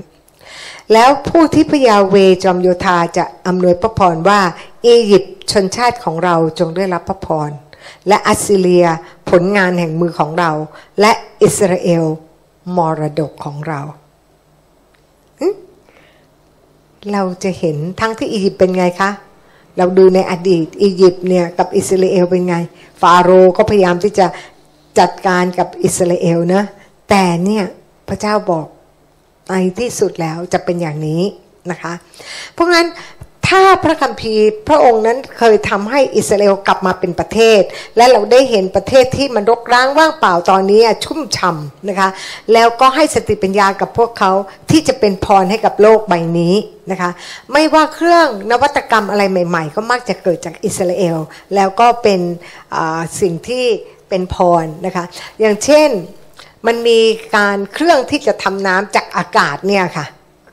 แล้วผู้ที่พระยาเวห์จอมโยธาจะอำนวยพระพรว่าอียิปต์ชนชาติของเราจงได้รับพระพรและอัสซีเรียผลงานแห่งมือของเราและอิสราเอลมรดกของเราเราจะเห็นทั้งที่อียิปต์เป็นไงคะเราดูในอดีตอียิปต์เนี่ยกับอิสราเอลเป็นไงฟาโรห์ก็พยายามที่จะจัดการกับอิสราเอลนะแต่เนี่ยพระเจ้าบอกในที่สุดแล้วจะเป็นอย่างนี้นะคะเพราะงั้นถ้าพระคัมภีร์พระองค์นั้นเคยทำให้อิสราเอลกลับมาเป็นประเทศและเราได้เห็นประเทศที่มันรกร้างว่างเปล่าตอนนี้ชุ่มฉ่ำนะคะแล้วก็ให้สติปัญญากับพวกเขาที่จะเป็นพรให้กับโลกใบนี้นะคะไม่ว่าเครื่องนวัตกรรมอะไรใหม่ๆก็มักจะเกิดจากอิสราเอลแล้วก็เป็นสิ่งที่เป็นพรนะคะอย่างเช่นมันมีการเครื่องที่จะทำน้ำจากอากาศเนี่ยค่ะ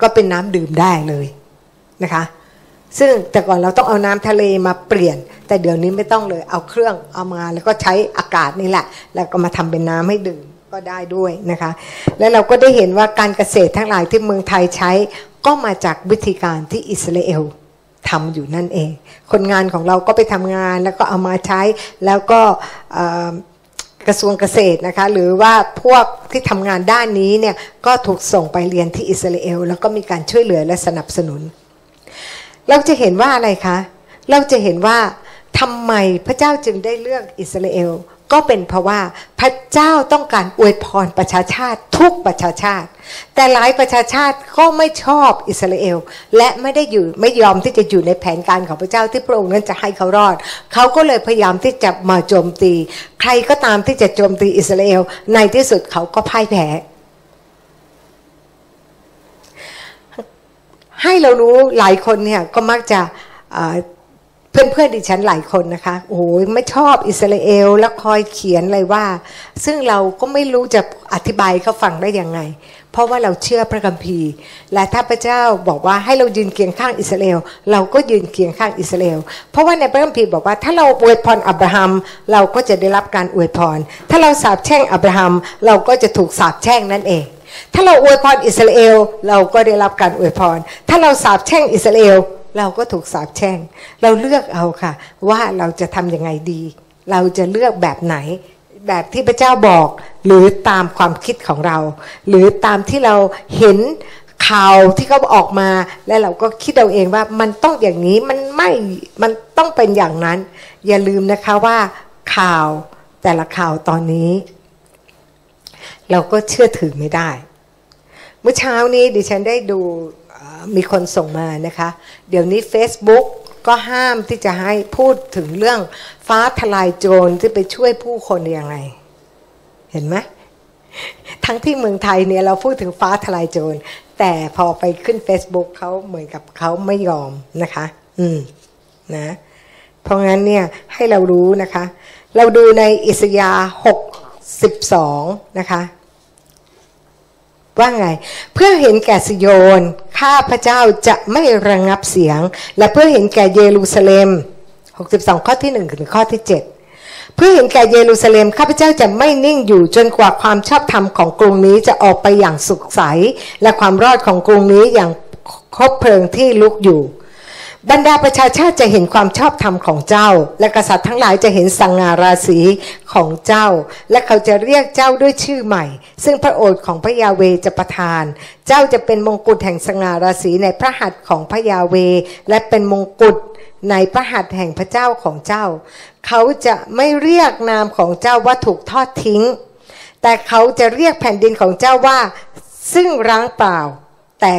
ก็เป็นน้ำดื่มได้เลยนะคะซึ่งแต่ก่อนเราต้องเอาน้ำทะเลมาเปลี่ยนแต่เดี๋ยวนี้ไม่ต้องเลยเอาเครื่องเอามาแล้วก็ใช้อากาศนี่แหละแล้วก็มาทำเป็นน้ำให้ดื่มก็ได้ด้วยนะคะและเราก็ได้เห็นว่าการเกษตรทั้งหลายที่เมืองไทยใช้ก็มาจากวิธีการที่อิสราเอลทำอยู่นั่นเองคนงานของเราก็ไปทำงานแล้วก็เอามาใช้แล้วก็กระทรวงเกษตรนะคะหรือว่าพวกที่ทำงานด้านนี้เนี่ยก็ถูกส่งไปเรียนที่อิสราเอลแล้วก็มีการช่วยเหลือและสนับสนุนเราจะเห็นว่าอะไรคะเราจะเห็นว่าทำไมพระเจ้าจึงได้เลือกอิสราเอลก็เป็นเพราะว่าพระเจ้าต้องการอวยพรประชาชาติทุกประชาชาติแต่หลายประชาชาติก็ไม่ชอบอิสราเอลและไม่ได้อยู่ไม่ยอมที่จะอยู่ในแผนการของพระเจ้าที่พระองค์นั้นจะให้เขารอดเขาก็เลยพยายามที่จะมาโจมตีใครก็ตามที่จะโจมตีอิสราเอลในที่สุดเขาก็พ่ายแพ้ให้เรารู้หลายคนเนี่ยก็มักจะเพื่อนเพื่อนดิฉันหลายคนนะคะโอ้ยไม่ชอบอิสราเอลแล้วคอยเขียนอะไรว่าซึ่งเราก็ไม่รู้จะอธิบายเขาฟังได้ยังไงเพราะว่าเราเชื่อพระคัมภีร์และถ้าพระเจ้าบอกว่าให้เรายืนเคียงข้างอิสราเอลเราก็ยืนเคียงข้างอิสราเอลเพราะว่าในพระคัมภีร์บอกว่าถ้าเราอวยพรอับราฮัมเราก็จะได้รับการอวยพรถ้าเราสาปแช่งอับราฮัมเราก็จะถูกสาปแช่งนั่นเองถ้าเราอวยพรอิสราเอลเราก็ได้รับการอวยพรถ้าเราสาปแช่งอิสราเอลเราก็ถูกสาปแช่งเราเลือกเอาค่ะว่าเราจะทำยังไงดีเราจะเลือกแบบไหนแบบที่พระเจ้าบอกหรือตามความคิดของเราหรือตามที่เราเห็นข่าวที่เขาออกมาและเราก็คิดเอาเองว่ามันต้องอย่างนี้มันไม่มันต้องเป็นอย่างนั้นอย่าลืมนะคะว่าข่าวแต่ละข่าวตอนนี้เราก็เชื่อถือไม่ได้เมื่อเช้านี้ดิฉันได้ดูมีคนส่งมานะคะเดี๋ยวนี้ Facebook ก็ห้ามที่จะให้พูดถึงเรื่องฟ้าทลายโจรที่ไปช่วยผู้คนยังไงเห็นไหมทั้งที่เมืองไทยเนี่ยเราพูดถึงฟ้าทลายโจรแต่พอไปขึ้น Facebook เขาเหมือนกับเขาไม่ยอมนะคะอืมนะเพราะงั้นเนี่ยให้เรารู้นะคะเราดูในอิสยาห์หกสิบสองนะคะว่าไงเพื่อเห็นแก่ซิโยนข้าพระเจ้าจะไม่ระงับเสียงและเพื่อเห็นแก่เยรูซาเล็มหกสิบสองข้อที่หนึ่งถึงข้อที่เจ็ดเพื่อเห็นแก่เยรูซาเล็มข้าพเจ้าจะไม่นิ่งอยู่จนกว่าความชอบธรรมของกรุงนี้จะออกไปอย่างสุขใสและความรอดของกรุงนี้อย่างคบเพลิงที่ลุกอยู่ บรรดาประชาชาติจะเห็นความชอบธรรมของเจ้าและกษัตริย์ทั้งหลายจะเห็นสังหาราศีของเจ้าและเขาจะเรียกเจ้าด้วยชื่อใหม่ซึ่งพระโอษฐ์ของพระยาเวจะประทานเจ้าจะเป็นมงกุฎแห่งสังหาราศีในพระหัตถ์ของพระยาเวและเป็นมงกุฎในพระหัตถ์แห่งพระเจ้าของเจ้าเขาจะไม่เรียกนามของเจ้าว่าถูกทอดทิ้งแต่เขาจะเรียกแผ่นดินของเจ้าว่าซึ่งร้างเปล่าแต่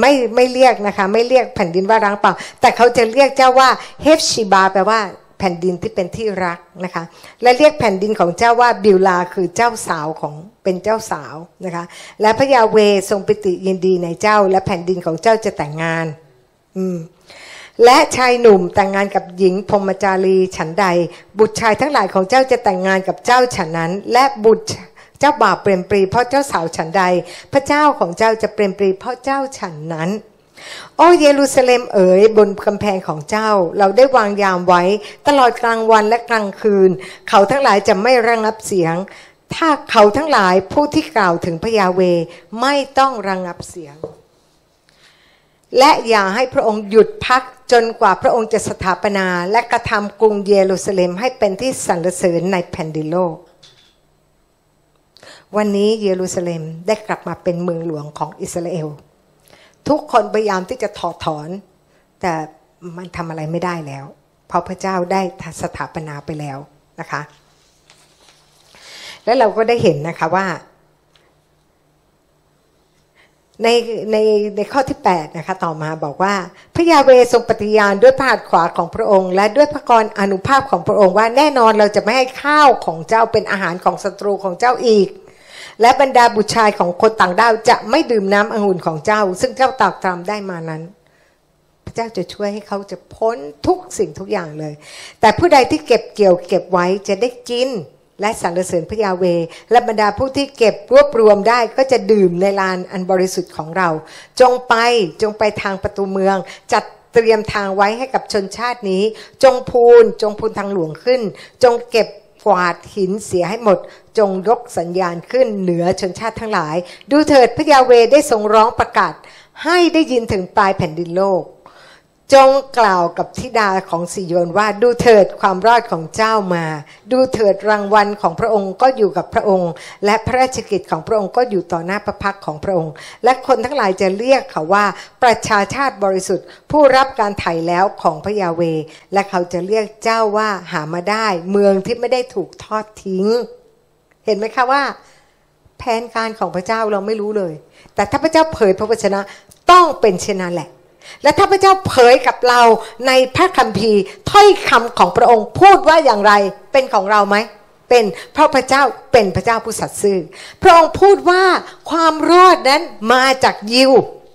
ไม่ไม่เรียกนะคะไม่เรียกแผ่นดินว่าร้างเปล่าแต่เขาจะเรียกเจ้าว่าเฮฟชิบาแปลว่าแผ่นดินที่เป็นที่รักนะคะและเรียกแผ่นดินของเจ้าว่าบิลลาคือเจ้าสาวของเป็นเจ้าสาวนะคะและพระยาเวทรงปิติยินดีในเจ้าและแผ่นดินของเจ้าจะแต่งงานอืมและชายหนุ่มแต่งงานกับหญิงพรหมจารีฉันใดบุตรชายทั้งหลายของเจ้าจะแต่งงานกับเจ้าฉันนั้นและบุตรเจ้าบ่าวเปรมปรีเพราะเจ้าสาวฉันใดพระเจ้าของเจ้าจะเปรมปรีเพราะเจ้าฉันนั้นโอ้เยรูซาเล็มเอ๋ยบนกำแพงของเจ้าเราได้วางยามไว้ตลอดกลางวันและกลางคืนเขาทั้งหลายจะไม่ระงับเสียงถ้าเขาทั้งหลายผู้ที่กล่าวถึงพระยาเวไม่ต้องระงับเสียงและอย่าให้พระองค์หยุดพักจนกว่าพระองค์จะสถาปนาและกระทำกรุงเยรูซาเล็มให้เป็นที่สรรเสริญในแผ่นดินโลกวันนี้เยรูซาเล็มได้กลับมาเป็นเมืองหลวงของอิสราเอลทุกคนพยายามที่จะถอดถอนแต่มันทำอะไรไม่ได้แล้วเพราะพระเจ้าได้สถาปนาไปแล้วนะคะและเราก็ได้เห็นนะคะว่าในในในข้อที่แปดนะคะต่อมาบอกว่าพระยาเวทรงปฏิญาณด้วยพระหัตถ์ขวาของพระองค์และด้วยพระกรอานุภาพของพระองค์ว่าแน่นอนเราจะไม่ให้ข้าวของเจ้าเป็นอาหารของศัตรูของเจ้าอีกและบรรดาบุตรชายของคนต่างด้าวจะไม่ดื่มน้ำองุ่นของเจ้าซึ่งเจ้าตากตรำได้มานั้นพระเจ้าจะช่วยให้เขาจะพ้นทุกสิ่งทุกอย่างเลยแต่ผู้ใดที่เก็บเกี่ยวเก็บไว้จะได้กินและสรรเสริญพระยาเวและบรรดาผู้ที่เก็บรวบรวมได้ก็จะดื่มในลานอันบริสุทธิ์ของเราจงไปจงไปทางประตูเมืองจัดเตรียมทางไว้ให้กับชนชาตินี้จงพูนจงพูนทางหลวงขึ้นจงเก็บกวาดหินเสียให้หมดจงยกสัญญาณขึ้นเหนือชนชาติทั้งหลายดูเถิดพระยาเวได้ทรงร้องประกาศให้ได้ยินถึงปลายแผ่นดินโลกจงกล่าวกับธิดาของซิโยนว่าดูเถิดความรอดของเจ้ามาดูเถิดรางวัลของพระองค์ก็อยู่กับพระองค์และพระราชกิจของพระองค์ก็อยู่ต่อหน้าพระพักของพระองค์และคนทั้งหลายจะเรียกเขาว่าประชาชาติบริสุทธิ์ผู้รับการไถ่แล้วของพระยาเวและเขาจะเรียกเจ้าว่าหามาได้เมืองที่ไม่ได้ถูกทอดทิ้งเห็นไหมคะว่าแผนการของพระเจ้าเราไม่รู้เลยแต่ถ้าพระเจ้าเผยพระวจนะต้องเป็นเช่นนั้นแหละและถ้าพระเจ้าเผยกับเราในพระคัมภีร์ถ้อยคำของพระองค์พูดว่าอย่างไรเป็นของเราไหมเป็นเพราะพระเจ้าเป็นพระเจ้าผู้สัตย์ซื่อพระองค์พูดว่าความรอดนั้นมาจากยิว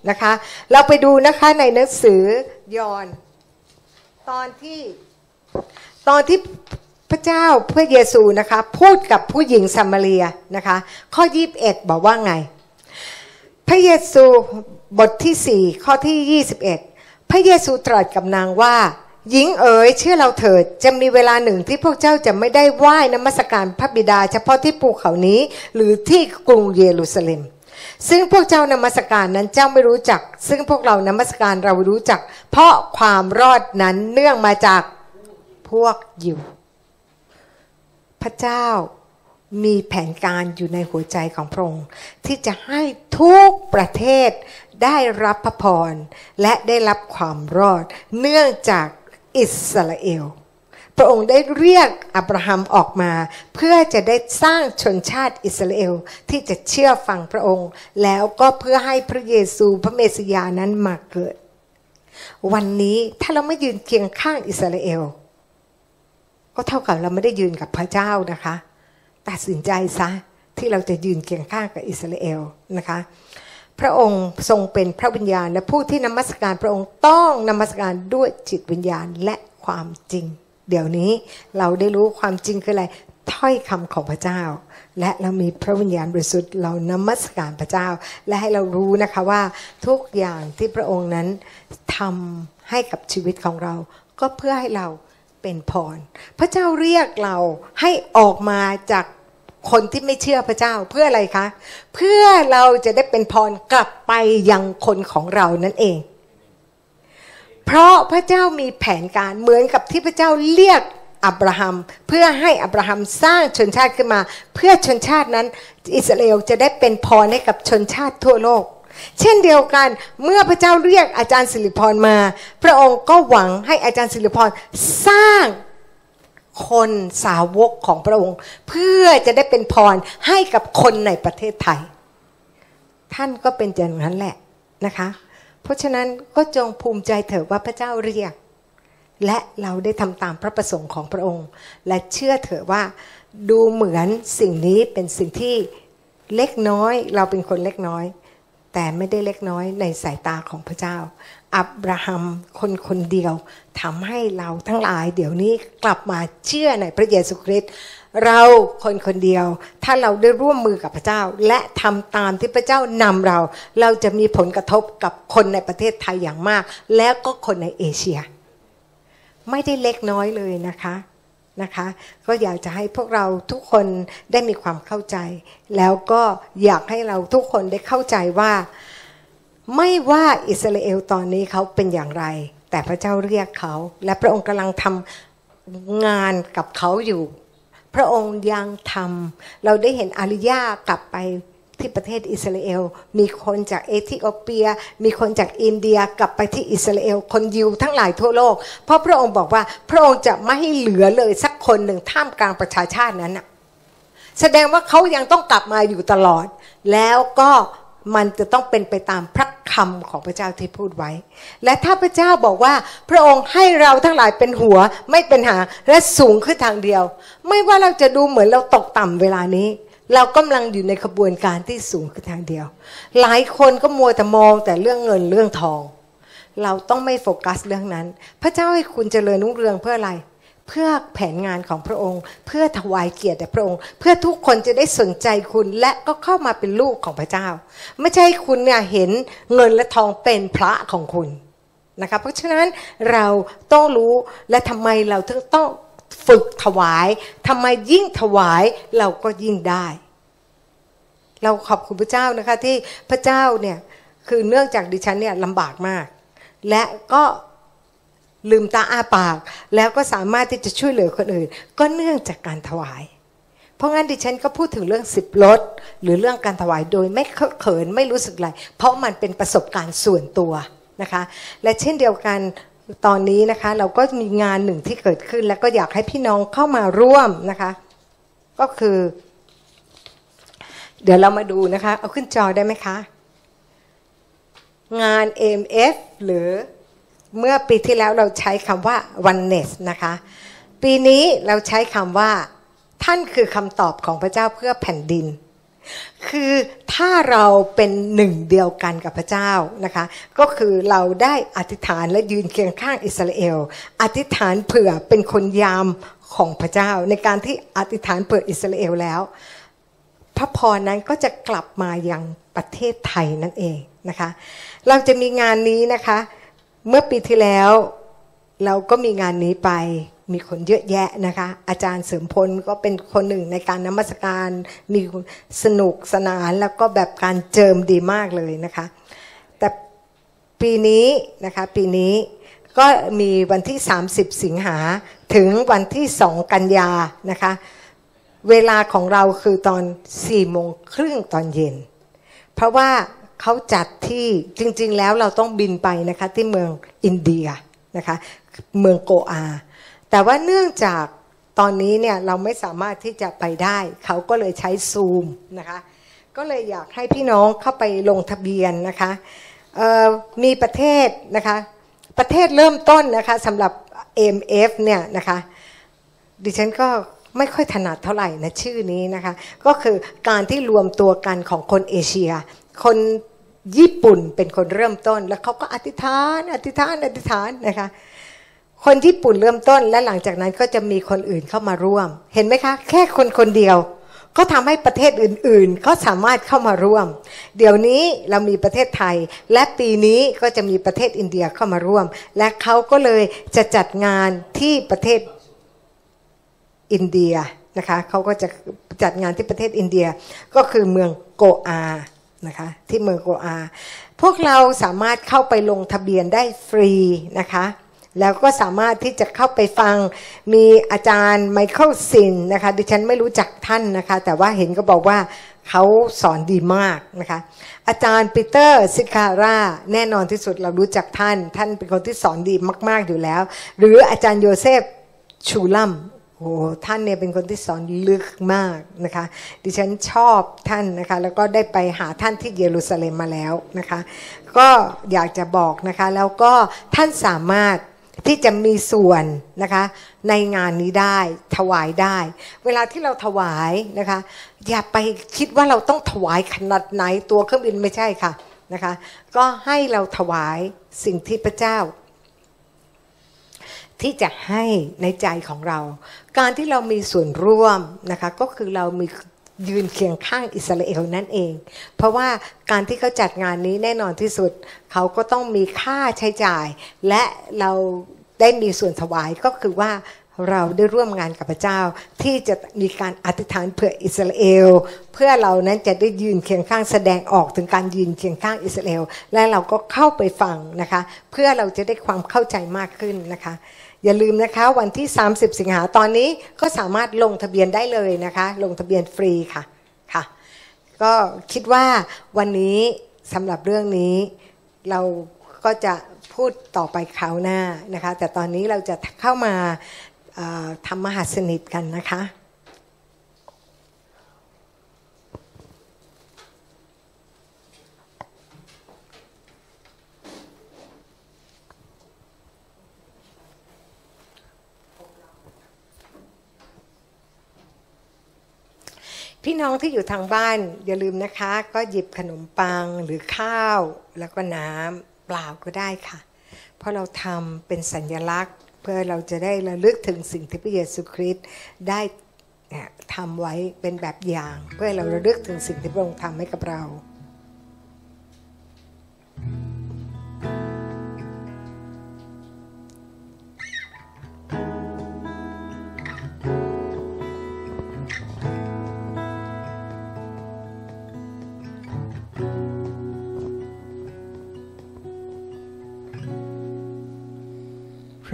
นะคะเราไปดูนะคะในหนังสือยอห์นตอนที่ตอนที่พระเจ้าพระเยซูนะคะพูดกับผู้หญิงซามาเรียนะคะข้อยี่สิบเอ็ดบอกว่าไงพระเยซูบทที่สี่ข้อที่ยี่สิบเอ็ดพระเยซูตรัสกับนางว่าหญิงเอ๋ยเชื่อเราเถิดจะมีเวลาหนึ่งที่พวกเจ้าจะไม่ได้ไหว้นมัสการพระบิดาเฉพาะที่ภูเขานี้หรือที่กรุงเยรูซาเล็มซึ่งพวกเจ้านมัสการนั้นเจ้าไม่รู้จักซึ่งพวกเรานมัสการเรารู้จักเพราะความรอดนั้นเนื่องมาจากพวกยิวพระเจ้ามีแผนการอยู่ในหัวใจของพระองค์ที่จะให้ทุกประเทศได้รับพระพรและได้รับความรอดเนื่องจากอิสราเอลพระองค์ได้เรียกอับราฮัมออกมาเพื่อจะได้สร้างชนชาติอิสราเอลที่จะเชื่อฟังพระองค์แล้วก็เพื่อให้พระเยซูพระเมสสิยานั้นมาเกิดวันนี้ถ้าเราไม่ยืนเคียงข้างอิสราเอลก็เท่ากับเราไม่ได้ยืนกับพระเจ้านะคะตัดสินใจซะที่เราจะยืนเคียงข้างกับอิสราเอลนะคะพระองค์ทรงเป็นพระวิญญาณและผู้ที่นมัสการพระองค์ต้องนมัสการด้วยจิตวิญญาณและความจริงเดี๋ยวนี้เราได้รู้ความจริงคืออะไรถ้อยคำของพระเจ้าและเรามีพระวิญญาณบริสุทธิ์เรานมัสการพระเจ้าและให้เรารู้นะคะว่าทุกอย่างที่พระองค์นั้นทำให้กับชีวิตของเราก็เพื่อให้เราเป็นพรพระเจ้าเรียกเราให้ออกมาจากคนที่ไม่เชื่อพระเจ้าเพื่ออะไรคะเพื่อเราจะได้เป็นพรกลับไปยังคนของเรานั่นเอง เพราะพระเจ้ามีแผนการเหมือนกับที่พระเจ้าเรียกอับราฮัมเพื่อให้อับราฮัมสร้างชนชาติขึ้นมาเพื่อชนชาตินั้นอิสราเอลจะได้เป็นพรให้กับชนชาติทั่วโลกเช่นเดียวกันเมื่อพระเจ้าเรียกอาจารย์สิริพรมาพระองค์ก็หวังให้อาจารย์สิริพรสร้างคนสาวกของพระองค์เพื่อจะได้เป็นพรให้กับคนในประเทศไทยท่านก็เป็นอย่างนั้นแหละนะคะเพราะฉะนั้นก็จงภูมิใจเถอะว่าพระเจ้าเรียกและเราได้ทำตามพระประสงค์ของพระองค์และเชื่อเถอะว่าดูเหมือนสิ่งนี้เป็นสิ่งที่เล็กน้อยเราเป็นคนเล็กน้อยแต่ไม่ได้เล็กน้อยในสายตาของพระเจ้าอับราฮัมคนคนเดียวทำให้เราทั้งหลายเดี๋ยวนี้กลับมาเชื่อในพระเยซูคริสต์เราคนคนเดียวถ้าเราได้ร่วมมือกับพระเจ้าและทำตามที่พระเจ้านำเราเราจะมีผลกระทบกับคนในประเทศไทยอย่างมากแล้วก็คนในเอเชียไม่ได้เล็กน้อยเลยนะคะนะคะก็อยากจะให้พวกเราทุกคนได้มีความเข้าใจแล้วก็อยากให้เราทุกคนได้เข้าใจว่าไม่ว่าอิสราเอลตอนนี้เขาเป็นอย่างไรแต่พระเจ้าเรียกเขาและพระองค์กำลังทำงานกับเขาอยู่พระองค์ยังทำเราได้เห็นอาริยากลับไปที่ประเทศอิสราเอลมีคนจากเอธิโอเปียมีคนจากอินเดียกลับไปที่อิสราเอลคนยิวทั้งหลายทั่วโลกเพราะพระองค์บอกว่าพระองค์จะไม่ให้เหลือเลยสักคนหนึ่งท่ามกลางประชาชาตินั้นน่ะแสดงว่าเขายังต้องกลับมาอยู่ตลอดแล้วก็มันจะต้องเป็นไปตามพระคำของพระเจ้าที่พูดไว้และถ้าพระเจ้าบอกว่าพระองค์ให้เราทั้งหลายเป็นหัวไม่เป็นหางและสูงขึ้นทางเดียวไม่ว่าเราจะดูเหมือนเราตกต่ำเวลานี้เรากำลังอยู่ในขบวนการที่สูงขึ้นทางเดียวหลายคนก็มัวแต่มองแต่เรื่องเงินเรื่องทองเราต้องไม่โฟกัสเรื่องนั้นพระเจ้าให้คุณเจริญรุ่งเรืองเพื่ออะไรเพื่อแผนงานของพระองค์เพื่อถวายเกียรติแด่พระองค์เพื่อทุกคนจะได้สนใจคุณและก็เข้ามาเป็นลูกของพระเจ้าไม่ใช่คุณเนี่ยเห็นเงินและทองเป็นพระของคุณนะคะเพราะฉะนั้นเราต้องรู้และทำไมเราถึงต้องฝึกถวายทำไมยิ่งถวายเราก็ยิ่งได้เราขอบคุณพระเจ้านะคะที่พระเจ้าเนี่ยคือเนื่องจากดิฉันเนี่ยลำบากมากและก็ลืมตาอ้าปากแล้วก็สามารถที่จะช่วยเหลือคนอื่นก็เนื่องจากการถวายเพราะงั้นดิฉันก็พูดถึงเรื่องสิบรถหรือเรื่องการถวายโดยไม่เคอะเขินไม่รู้สึกอะไรเพราะมันเป็นประสบการณ์ส่วนตัวนะคะและเช่นเดียวกันตอนนี้นะคะเราก็มีงานหนึ่งที่เกิดขึ้นแล้วก็อยากให้พี่น้องเข้ามาร่วมนะคะก็คือเดี๋ยวเรามาดูนะคะเอาขึ้นจอได้ไหมคะงาน เอ็ม เอฟ หรือเมื่อปีที่แล้วเราใช้คำว่า oneness นะคะปีนี้เราใช้คำว่าท่านคือคำตอบของพระเจ้าเพื่อแผ่นดินคือถ้าเราเป็นหนึ่งเดียวกันกับพระเจ้านะคะก็คือเราได้อธิษฐานและยืนเคียงข้างอิสราเอลอธิษฐานเผื่อเป็นคนยามของพระเจ้าในการที่อธิษฐานเผื่ออิสราเอลแล้วพระพรนั้นก็จะกลับมายังประเทศไทยนั่นเองนะคะเราจะมีงานนี้นะคะเมื่อปีที่แล้วเราก็มีงานนี้ไปมีคนเยอะแยะนะคะอาจารย์เสริมพลก็เป็นคนหนึ่งในการนมัสการมีสนุกสนานแล้วก็แบบการเจิมดีมากเลยนะคะแต่ปีนี้นะคะปีนี้ก็มีวันที่สามสิบสิงหาถึงวันที่สองกันยานะคะเวลาของเราคือตอนสี่โมงครึ่งตอนเย็นเพราะว่าเขาจัดที่จริงๆแล้วเราต้องบินไปนะคะที่เมืองอินเดียนะคะเมืองโกอาแต่ว่าเนื่องจากตอนนี้เนี่ยเราไม่สามารถที่จะไปได้เขาก็เลยใช้ซูมนะคะก็เลยอยากให้พี่น้องเข้าไปลงทะเบียนนะคะมีประเทศนะคะประเทศเริ่มต้นนะคะสำหรับ เอ็ม เอฟ เนี่ยนะคะดิฉันก็ไม่ค่อยถนัดเท่าไหร่นะชื่อนี้นะคะก็คือการที่รวมตัวกันของคนเอเชียคนญี่ปุ่นเป็นคนเริ่มต้นแล้วเขาก็อธิษฐานอธิษฐานอธิษฐานนะคะคนญี่ปุ่นเริ่มต้นและหลังจากนั้นก็จะมีคนอื่นเข้ามาร่วมเห็นไหมคะแค่คนคนเดียวก็ทำให้ประเทศอื่นๆเขาสามารถเข้ามาร่วมเดี๋ยวนี้เรามีประเทศไทยและปีนี้ก็จะมีประเทศอินเดียเข้ามาร่วมและเขาก็เลยจะจัดงานที่ประเทศอินเดียนะคะเขาก็จะจัดงานที่ประเทศอินเดียก็คือเมืองโกอา นะคะที่เมืองโกอาพวกเราสามารถเข้าไปลงทะเบียนได้ฟรีนะคะแล้วก็สามารถที่จะเข้าไปฟังมีอาจารย์ไมเคิลซินนะคะดิฉันไม่รู้จักท่านนะคะแต่ว่าเห็นก็บอกว่าเขาสอนดีมากนะคะอาจารย์ปีเตอร์ซิคาร่าแน่นอนที่สุดเรารู้จักท่านท่านเป็นคนที่สอนดีมากๆอยู่แล้วหรืออาจารย์โยเซฟชูลัมโอ้ท่านเนี่ยเป็นคนที่สอนลึกมากนะคะดิฉันชอบท่านนะคะแล้วก็ได้ไปหาท่านที่เยรูซาเล็มมาแล้วนะคะก็อยากจะบอกนะคะแล้วก็ท่านสามารถที่จะมีส่วนนะคะในงานนี้ได้ถวายได้เวลาที่เราถวายนะคะอย่าไปคิดว่าเราต้องถวายขนาดไหนตัวเครื่องบินไม่ใช่ค่ะนะคะก็ให้เราถวายสิ่งที่พระเจ้าที่จะให้ในใจของเราการที่เรามีส่วนร่วมนะคะก็คือเรามียืนเคียงข้างอิสราเอลนั่นเองเพราะว่าการที่เขาจัดงานนี้แน่นอนที่สุดเขาก็ต้องมีค่าใช้จ่ายและเราได้มีส่วนถวายก็คือว่าเราได้ร่วมงานกับพระเจ้าที่จะมีการอธิษฐานเพื่ออิสราเอลเพื่อเรานั้นจะได้ยืนเคียงข้างแสดงออกถึงการยืนเคียงข้างอิสราเอลและเราก็เข้าไปฟังนะคะเพื่อเราจะได้ความเข้าใจมากขึ้นนะคะอย่าลืมนะคะวันที่สามสิบสิงหาตอนนี้ก็สามารถลงทะเบียนได้เลยนะคะลงทะเบียนฟรีค่ะค่ะก็คิดว่าวันนี้สำหรับเรื่องนี้เราก็จะพูดต่อไปคราวหน้านะคะแต่ตอนนี้เราจะเข้ามาทำมหาสนิทกันนะคะพี่น้องที่อยู่ทางบ้านอย่าลืมนะคะก็หยิบขนมปังหรือข้าวแล้วก็น้ำเปล่าก็ได้ค่ะเพราะเราทำเป็นสัญลักษณ์เพื่อเราจะได้ระลึกถึงสิ่งที่พระเยซูคริสต์ได้ทำไว้เป็นแบบอย่างเพื่อเราระลึกถึงสิ่งที่พระองค์ทำให้กับเรา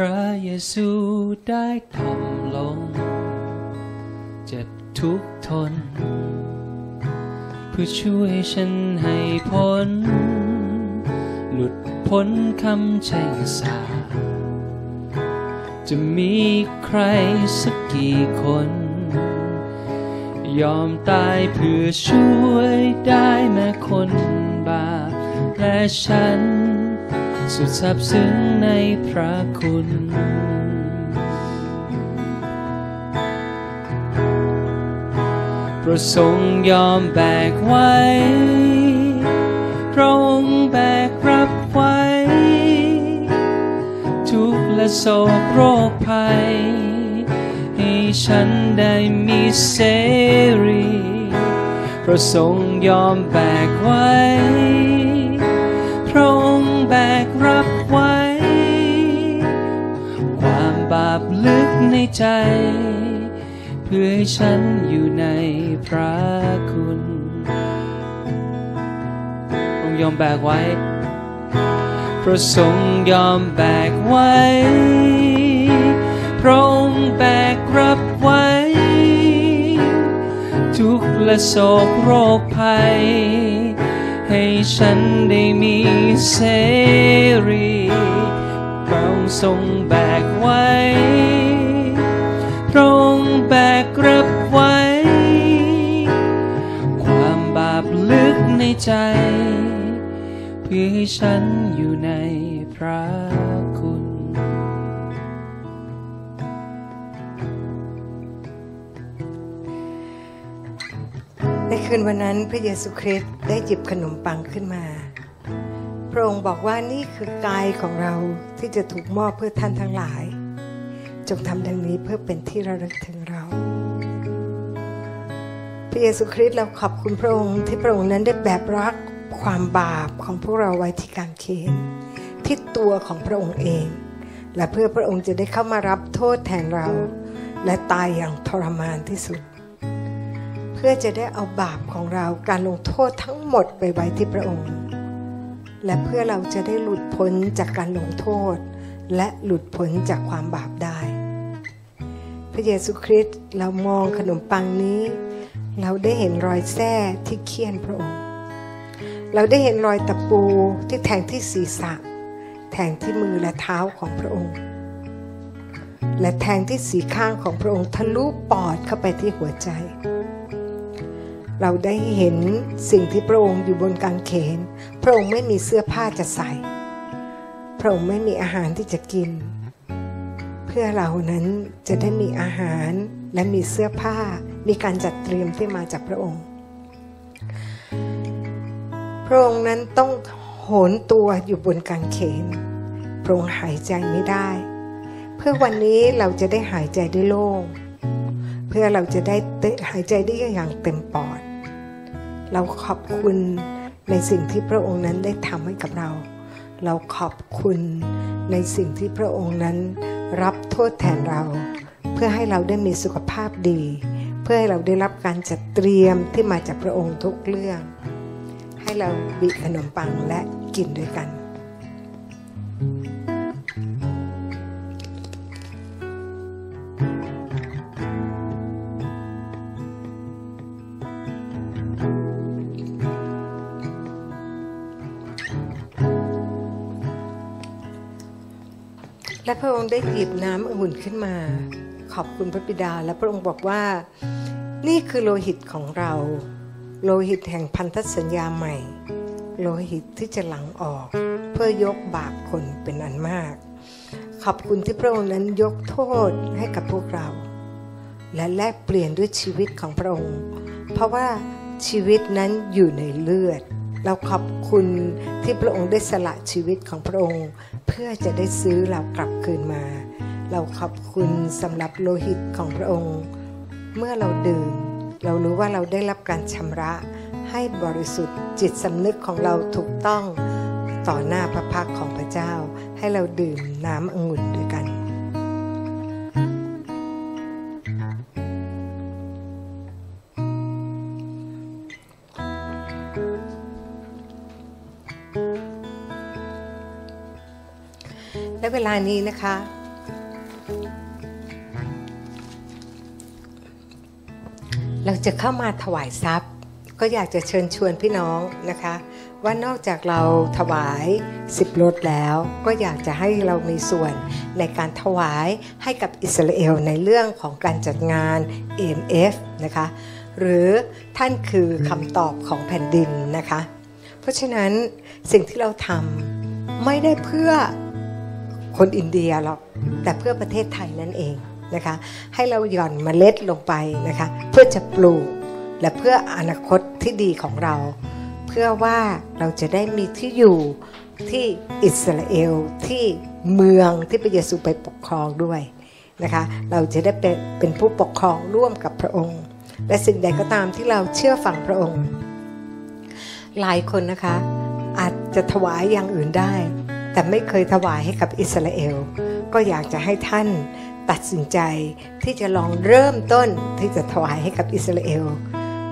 พระเยซูได้ทำลงเจ็บทุกทนเพื่อช่วยฉันให้พ้นหลุดพ้นคำแช่งสาปจะมีใครสักกี่คนยอมตายเพื่อช่วยได้แม้คนบาปและฉันสุดซาบซึ้งในพระคุณพระทรงยอมแบกไว้พระองค์แบกรับไว้ทุกข์และโศกโรคภัยให้ฉันได้มีเสรีพระทรงยอมแบกไว้พระองค์แบกรับไว้ความบาปลึกในใจเพื่อให้ฉันอยู่ในพระคุณองค์ยอมแบกไว้พระทรงยอมแบกไว้พระองค์แบกรับไว้ทุกข์และโศกโรคภัยให้ฉันได้มีเสรีพระองค์ทรงแบกไว้พระองค์แบกรับไว้ความบาปลึกในใจเพื่อให้ฉันอยู่ในพระคุณในคืนวันนั้นพระเยซูคริสต์ได้หยิบขนมปังขึ้นมาพระองค์บอกว่านี่คือกายของเราที่จะถูกมอบเพื่อท่านทั้งหลายจงทำดังนี้เพื่อเป็นที่ระลึกถึงเราพระเยซูคริสต์เราขอบคุณพระองค์ที่พระองค์นั้นได้แบกรับความบาปของพวกเราไว้ที่กางเขนที่ตัวของพระองค์เองและเพื่อพระองค์จะได้เข้ามารับโทษแทนเราและตายอย่างทรมานที่สุด เพื่อจะได้เอาบาปของเราการลงโทษทั้งหมดไปไว้ที่พระองค์และเพื่อเราจะได้หลุดพ้นจากการลงโทษและหลุดพ้นจากความบาปได้พระเยซูคริสต์เรามองขนมปังนี้เราได้เห็นรอยแส้ที่เคี่ยนพระองค์เราได้เห็นรอยตะปูที่แทงที่ศีรษะแทงที่มือและเท้าของพระองค์และแทงที่สีข้างของพระองค์ทะลุปอดเข้าไปที่หัวใจเราได้เห็นสิ่งที่พระองค์อยู่บนกางเขนพระองค์ไม่มีเสื้อผ้าจะใส่พระองค์ไม่มีอาหารที่จะกินเพื่อเรานั้นจะได้มีอาหารและมีเสื้อผ้ามีการจัดเตรียมที่มาจากพระองค์พระองค์นั้นต้องโหนตัวอยู่บนกางเขนพระองค์หายใจไม่ได้เพื่อวันนี้เราจะได้หายใจได้โล่งเพื่อเราจะได้หายใจได้อย่างเต็มปอดเราขอบคุณในสิ่งที่พระองค์นั้นได้ทำให้กับเราเราขอบคุณในสิ่งที่พระองค์นั้นรับโทษแทนเราเพื่อให้เราได้มีสุขภาพดีเพื่อให้เราได้รับการจัดเตรียมที่มาจากพระองค์ทุกเรื่องให้เราบิดขนมปังและกินด้วยกันและพระองค์ได้หยิบน้ำองุ่นขึ้นมาขอบคุณพระบิดาและพระองค์บอกว่านี่คือโลหิตของเราโลหิตแห่งพันธสัญญาใหม่โลหิตที่จะหลั่งออกเพื่อยกบาปคนเป็นอันมากขอบคุณที่พระองค์นั้นยกโทษให้กับพวกเราและแลกเปลี่ยนด้วยชีวิตของพระองค์เพราะว่าชีวิตนั้นอยู่ในเลือดเราขอบคุณที่พระองค์ได้สละชีวิตของพระองค์เพื่อจะได้ซื้อเรากลับคืนมาเราขอบคุณสำหรับโลหิตของพระองค์เมื่อเราดื่มเรารู้ว่าเราได้รับการชำระให้บริสุทธิ์จิตสำนึกของเราถูกต้องต่อหน้าพระพักตร์ของพระเจ้าให้เราดื่มน้ำองุ่นด้วยกันและเวลานี้นะคะเราจะเข้ามาถวายทรัพย์ก็อยากจะเชิญชวนพี่น้องนะคะว่านอกจากเราถวายสิบลดแล้วก็อยากจะให้เรามีส่วนในการถวายให้กับอิสราเอลในเรื่องของการจัดงาน เอ เอ็ม เอฟ นะคะหรือท่านคือคำตอบของแผ่นดินนะคะเพราะฉะนั้นสิ่งที่เราทำไม่ได้เพื่อคนอินเดียหรอกแต่เพื่อประเทศไทยนั่นเองนะคะให้เราหย่อนเมล็ดลงไปนะคะเพื่อจะปลูกและเพื่ออนาคตที่ดีของเราเพื่อว่าเราจะได้มีที่อยู่ที่อิสราเอลที่เมืองที่พระเยซูไปปกครองด้วยนะคะเราจะได้เป็นเป็นผู้ปกครองร่วมกับพระองค์และสิ่งใดก็ตามที่เราเชื่อฟังพระองค์หลายคนนะคะอาจจะถวายอย่างอื่นได้แต่ไม่เคยถวายให้กับอิสราเอลก็อยากจะให้ท่านตัดสินใจที่จะลองเริ่มต้นที่จะถวายให้กับอิสราเอล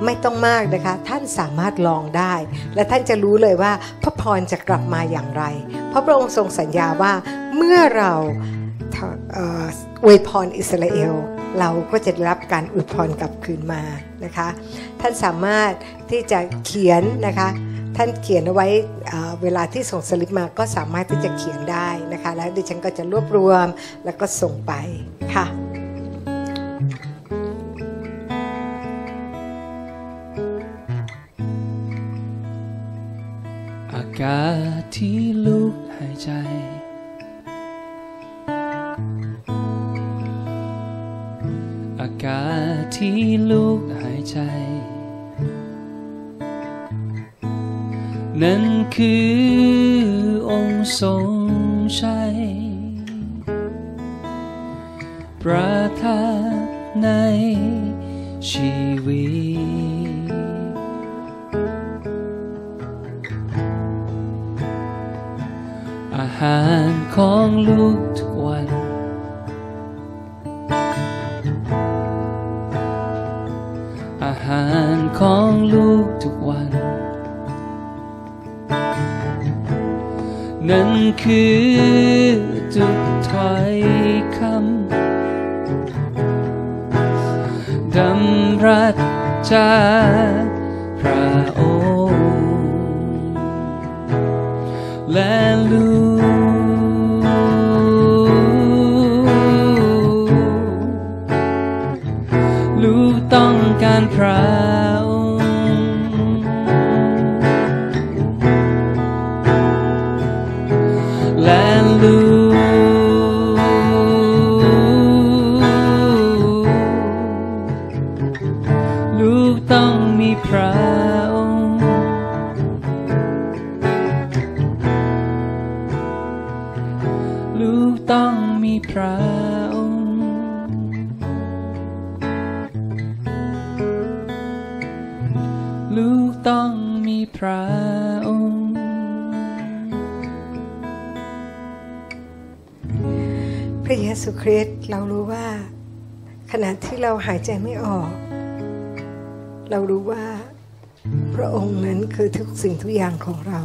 ไม่ต้องมากนะคะท่านสามารถลองได้และท่านจะรู้เลยว่าพระพรจะกลับมาอย่างไรเพราะพระองค์ทรงสัญญาว่าเมื่อเราเอ่ออวยพรอิสราเอลเราก็จะได้รับการอวยพรกลับคืนมานะคะท่านสามารถที่จะเขียนนะคะท่านเขียนเอาไว้เวลาที่ส่งสลิปมาก็สามารถที่จะเขียนได้นะคะแล้วดิฉันก็จะรวบรวมแล้วก็ส่งไปค่ะอากาศที่ลูกหายใจอากาศที่ลูกหายใจนั่นคือองค์ทรงใช้ประทับในชีวิตอาหารของลูกทุกวันอาหาร ทุกวันนั่นคือทุกถ้อยคำดำรัสจากพระองค์และลูกลูกต้องการพระองค์และลูกลูกต้องมีพระองค์ลูกต้องมีพระองค์ลูกต้องมีพระองค์พระเยซูคริสต์เรารู้ว่าขณะที่เราหายใจไม่ออกเรารู้ว่าพระองค์นั้นคือทุกสิ่งทุกอย่างของเรา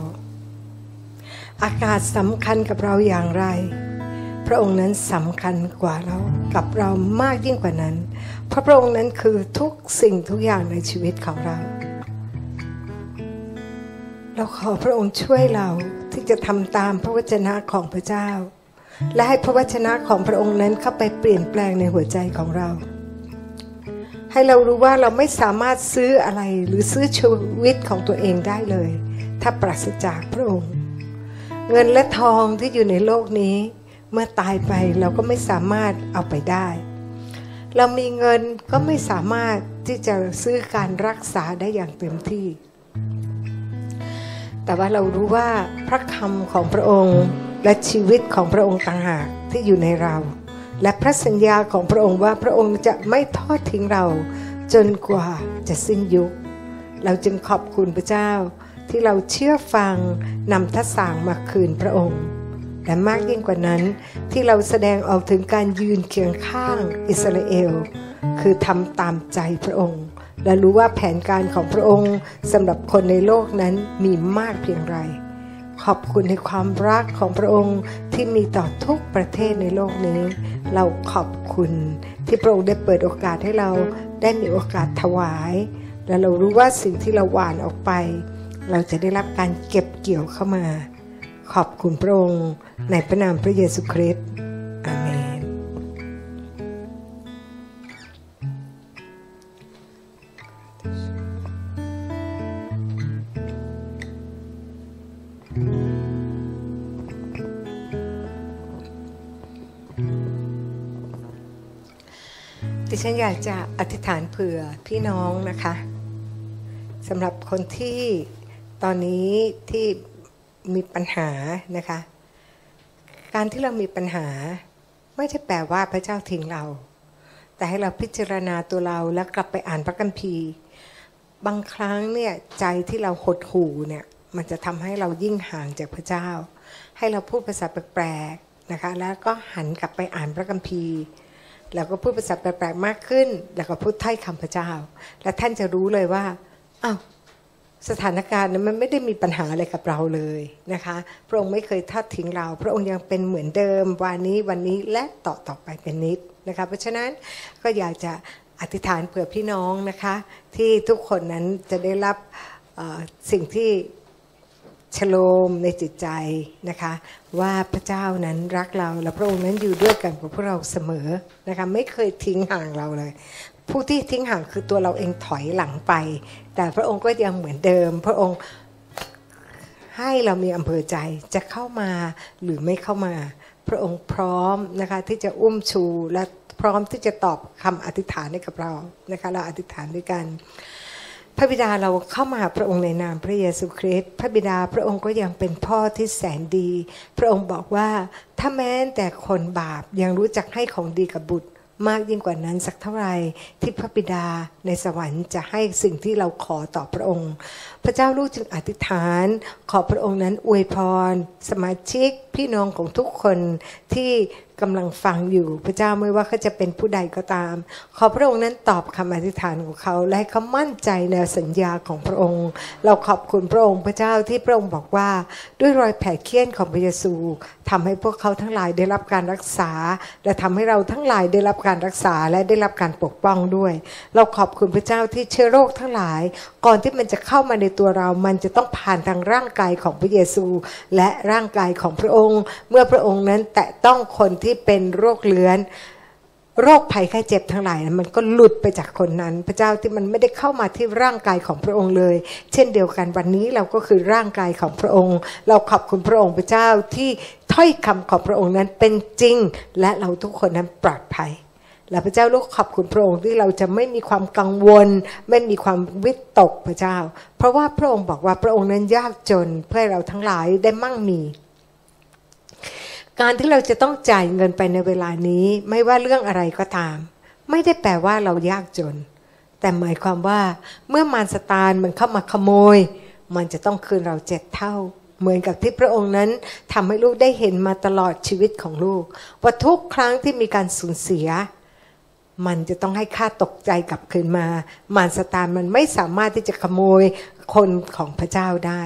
อากาศสำคัญกับเราอย่างไรพระองค์นั้นสำคัญกว่าเรากับเรามากยิ่งกว่านั้นเพราะพระองค์นั้นคือทุกสิ่งทุกอย่างในชีวิตของเราเราขอพระองค์ช่วยเราที่จะทำตามพระวจนะของพระเจ้าและให้พระวจนะของพระองค์นั้นเข้าไปเปลี่ยนแปลงในหัวใจของเราให้เรารู้ว่าเราไม่สามารถซื้ออะไรหรือซื้อชีวิตของตัวเองได้เลยถ้าปราศจากพระองค์เงินและทองที่อยู่ในโลกนี้เมื่อตายไปเราก็ไม่สามารถเอาไปได้เรามีเงินก็ไม่สามารถที่จะซื้อการรักษาได้อย่างเต็มที่แต่ว่าเรารู้ว่าพระคำของพระองค์และชีวิตของพระองค์ต่างหากที่อยู่ในเราและพระสัญญาของพระองค์ว่าพระองค์จะไม่ทอดทิ้งเราจนกว่าจะสิ้นยุคเราจึงขอบคุณพระเจ้าที่เราเชื่อฟังนำทัศน์มาคืนพระองค์และมากยิ่งกว่านั้นที่เราแสดงออกถึงการยืนเคียงข้างอิสราเอลคือทำตามใจพระองค์และรู้ว่าแผนการของพระองค์สำหรับคนในโลกนั้นมีมากเพียงไรขอบคุณในความรักของพระองค์ที่มีต่อทุกประเทศในโลกนี้เราขอบคุณที่พระองค์ได้เปิดโอกาสให้เราได้มีโอกาสถวายและเรารู้ว่าสิ่งที่เราหว่านออกไปเราจะได้รับการเก็บเกี่ยวเข้ามาขอบคุณพระองค์ในพระนามพระเยซูคริสต์อาเมนดิฉันอยากจะอธิษฐานเผื่อพี่น้องนะคะสำหรับคนที่ตอนนี้ที่มีปัญหานะคะการที่เรามีปัญหาไม่ใช่แปลว่าพระเจ้าทิ้งเราแต่ให้เราพิจารณาตัวเราแล้วกลับไปอ่านพระคัมภีร์บางครั้งเนี่ยใจที่เราหดหู่เนี่ยมันจะทำให้เรายิ่งห่างจากพระเจ้าให้เราพูดภาษาแปลกๆนะคะแล้วก็หันกลับไปอ่านพระคัมภีร์แล้วก็พูดภาษาแปลกๆมากขึ้นแล้วก็พูดถ้อยคำพระเจ้าและท่านจะรู้เลยว่าอ้าวสถานการณ์นั้นมันไม่ได้มีปัญหาอะไรกับเราเลยนะคะพระองค์ไม่เคยทอดทิ้งเราพระองค์ยังเป็นเหมือนเดิมวันนี้วันนี้และต่อต่อไปเป็นนิดนะคะเพราะฉะนั้นก็อยากจะอธิษฐานเผื่อพี่น้องนะคะที่ทุกคนนั้นจะได้รับสิ่งที่ชโลมในจิตใจนะคะว่าพระเจ้านั้นรักเราและพระองค์นั้นอยู่ด้วยกันกับพวกเราเสมอนะคะไม่เคยทิ้งห่างเราเลยผู้ที่ทิ้งห่างคือตัวเราเองถอยหลังไปแต่พระองค์ก็ยังเหมือนเดิมพระองค์ให้เรามีอำเภอใจจะเข้ามาหรือไม่เข้ามาพระองค์พร้อมนะคะที่จะอุ้มชูและพร้อมที่จะตอบคำอธิษฐานให้กับเรานะคะเราอธิษฐานด้วยกันพระบิดาเราเข้ามาหาพระองค์ในนามพระเยซูคริสต์พระบิดาพระองค์ก็ยังเป็นพ่อที่แสนดีพระองค์บอกว่าถ้าแม้แต่คนบาปยังรู้จักให้ของดีกับบุตรมากยิ่งกว่านั้นสักเท่าไหร่ที่พระบิดาในสวรรค์จะให้สิ่งที่เราขอต่อพระองค์พระเจ้าลูกจึงอธิษฐานขอพระองค์นั้นอวยพรสมาชิกพี่น้องของทุกคนที่ กำลังฟังอยู่พระเจ้าไม่ว่าเขาจะเป็นผู้ใดก็ตามขอพระองค์นั้นตอบคำอธิษฐานของเขาและให้เขามั่นใจในสัญญาของพระองค์เราขอบคุณพระองค์พระเจ้าที่พระองค์บอกว่าด้วยรอยแผลเคี้ยนของพระเยซูทำให้พวกเขาทั้งหลายได้รับการรักษาและทำให้เราทั้งหลายได้รับการรักษาและได้รับการปกป้องด้วยเราขอบคุณพระเจ้าที่เชื้อโรคทั้งหลายก่อนที่มันจะเข้ามาในตัวเรามันจะต้องผ่านทางร่างกายของพระเยซูและร่างกายของพระองค์เมื่อพระองค์นั้นแตะต้องคนที่เป็นโรคเรื้อนโรคภัยไข้เจ็บทั้งหลายมันก็หลุดไปจากคนนั้นพระเจ้าที่มันไม่ได้เข้ามาที่ร่างกายของพระองค์เลยเช่นเดียวกันวันนี้เราก็คือร่างกายของพระองค์เราขอบคุณพระองค์พระเจ้าที่ถ้อยคำของพระองค์นั้นเป็นจริงและเราทุกคนนั้นปลอดภัยและพระเจ้าลูกขอบคุณพระองค์ที่เราจะไม่มีความกังวลไม่มีความวิตกพระเจ้าเพราะว่าพระองค์บอกว่าพระองค์นั้นยากจนเพื่อเราทั้งหลายได้มั่งมีการที่เราจะต้องจ่ายเงินไปในเวลานี้ไม่ว่าเรื่องอะไรก็ตามไม่ได้แปลว่าเรายากจนแต่หมายความว่าเมื่อมารซาตานมันเข้ามาขโมยมันจะต้องคืนเราเจ็ดเท่าเหมือนกับที่พระองค์นั้นทำให้ลูกได้เห็นมาตลอดชีวิตของลูกว่าทุกครั้งที่มีการสูญเสียมันจะต้องให้ค่าตกใจกลับคืนมามารซาตานมันไม่สามารถที่จะขโมยคนของพระเจ้าได้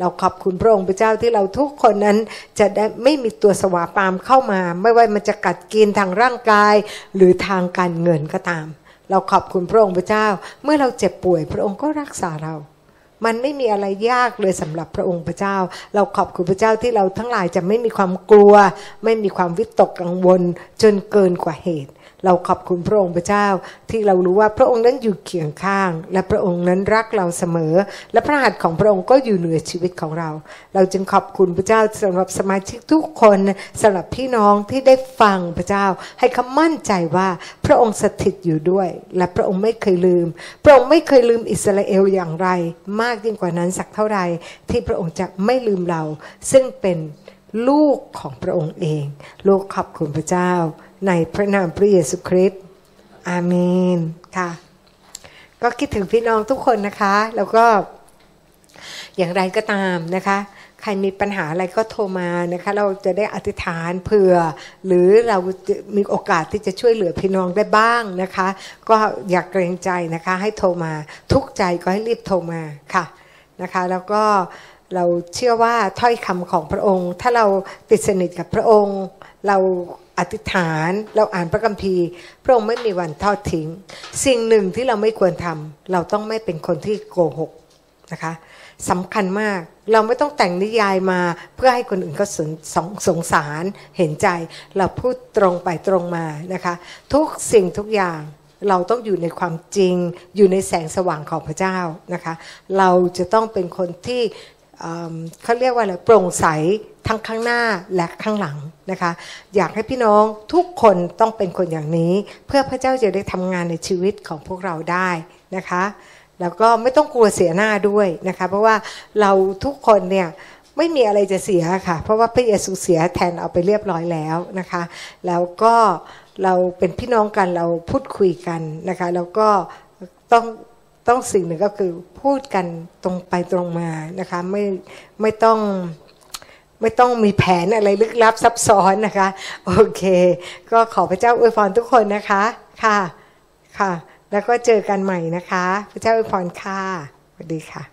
เราขอบคุณพระองค์พระเจ้าที่เราทุกคนนั้นจะได้ไม่มีตัวสวาปามเข้ามาไม่ว่ามันจะกัดกินทางร่างกายหรือทางการเงินก็ตามเราขอบคุณพระองค์พระเจ้าเมื่อเราเจ็บป่วยพระองค์ก็รักษาเรามันไม่มีอะไรยากเลยสำหรับพระองค์พระเจ้าเราขอบคุณพระเจ้าที่เราทั้งหลายจะไม่มีความกลัวไม่มีความวิตกกังวลจนเกินกว่าเหตุเราขอบคุณพระองค์พระเจ้าที่เรารู้ว่าพระองค์นั้นอยู่เคียงข้างและพระองค์นั้นรักเราเสมอและพระหัตถ์ของพระองค์ก็อยู่เหนือชีวิตของเราเราจึงขอบคุณพระเจ้าสำหรับสมาชิกทุกคนสำหรับพี่น้องที่ได้ฟังพระเจ้าให้คำมั่นใจว่าพระองค์สถิตอยู่ด้วยและพระองค์ไม่เคยลืมพระองค์ไม่เคยลืมอิสราเอลอย่างไรมากยิ่งกว่านั้นสักเท่าใดที่พระองค์จะไม่ลืมเราซึ่งเป็นลูกของพระองค์เองลูกขอบคุณพระเจ้าในพระนามพระเยซูคริสต์อาเมนค่ะก็คิดถึงพี่น้องทุกคนนะคะแล้วก็อย่างไรก็ตามนะคะใครมีปัญหาอะไรก็โทรมานะคะเราจะได้อธิษฐานเผื่อหรือเรามีโอกาสที่จะช่วยเหลือพี่น้องได้บ้างนะคะก็อย่าเกรงใจนะคะให้โทรมาทุกใจก็ให้รีบโทรมาค่ะนะคะแล้วก็เราเชื่อว่าถ้อยคำของพระองค์ถ้าเราติดสนิทกับพระองค์เราอธิษฐานเราอ่านพระคัมภีร์พระองค์ไม่มีวันทอดทิ้งสิ่งหนึ่งที่เราไม่ควรทำเราต้องไม่เป็นคนที่โกหกนะคะสำคัญมากเราไม่ต้องแต่งนิยายมาเพื่อให้คนอื่นเขาสงสารเห็นใจเราพูดตรงไปตรงมานะคะทุกสิ่งทุกอย่างเราต้องอยู่ในความจริงอยู่ในแสงสว่างของพระเจ้านะคะเราจะต้องเป็นคนที่เขาเรียกว่าอะไรโปร่งใสทั้งข้างหน้าและข้างหลังนะคะอยากให้พี่น้องทุกคนต้องเป็นคนอย่างนี้เพื่อพระเจ้าจะได้ทำงานในชีวิตของพวกเราได้นะคะแล้วก็ไม่ต้องกลัวเสียหน้าด้วยนะคะเพราะว่าเราทุกคนเนี่ยไม่มีอะไรจะเสียค่ะเพราะว่าพระเยซูเสียแทนเอาไปเรียบร้อยแล้วนะคะแล้วก็เราเป็นพี่น้องกันเราพูดคุยกันนะคะแล้วก็ต้องต้องสิ่งหนึ่งก็คือพูดกันตรงไปตรงมานะคะไม่ไม่ต้องไม่ต้องมีแผนอะไรลึกลับซับซ้อนนะคะโอเคก็ขอพระเจ้าอวยพรทุกคนนะคะค่ะค่ะแล้วก็เจอกันใหม่นะคะพระเจ้าอวยพรค่ะสวัสดีค่ะ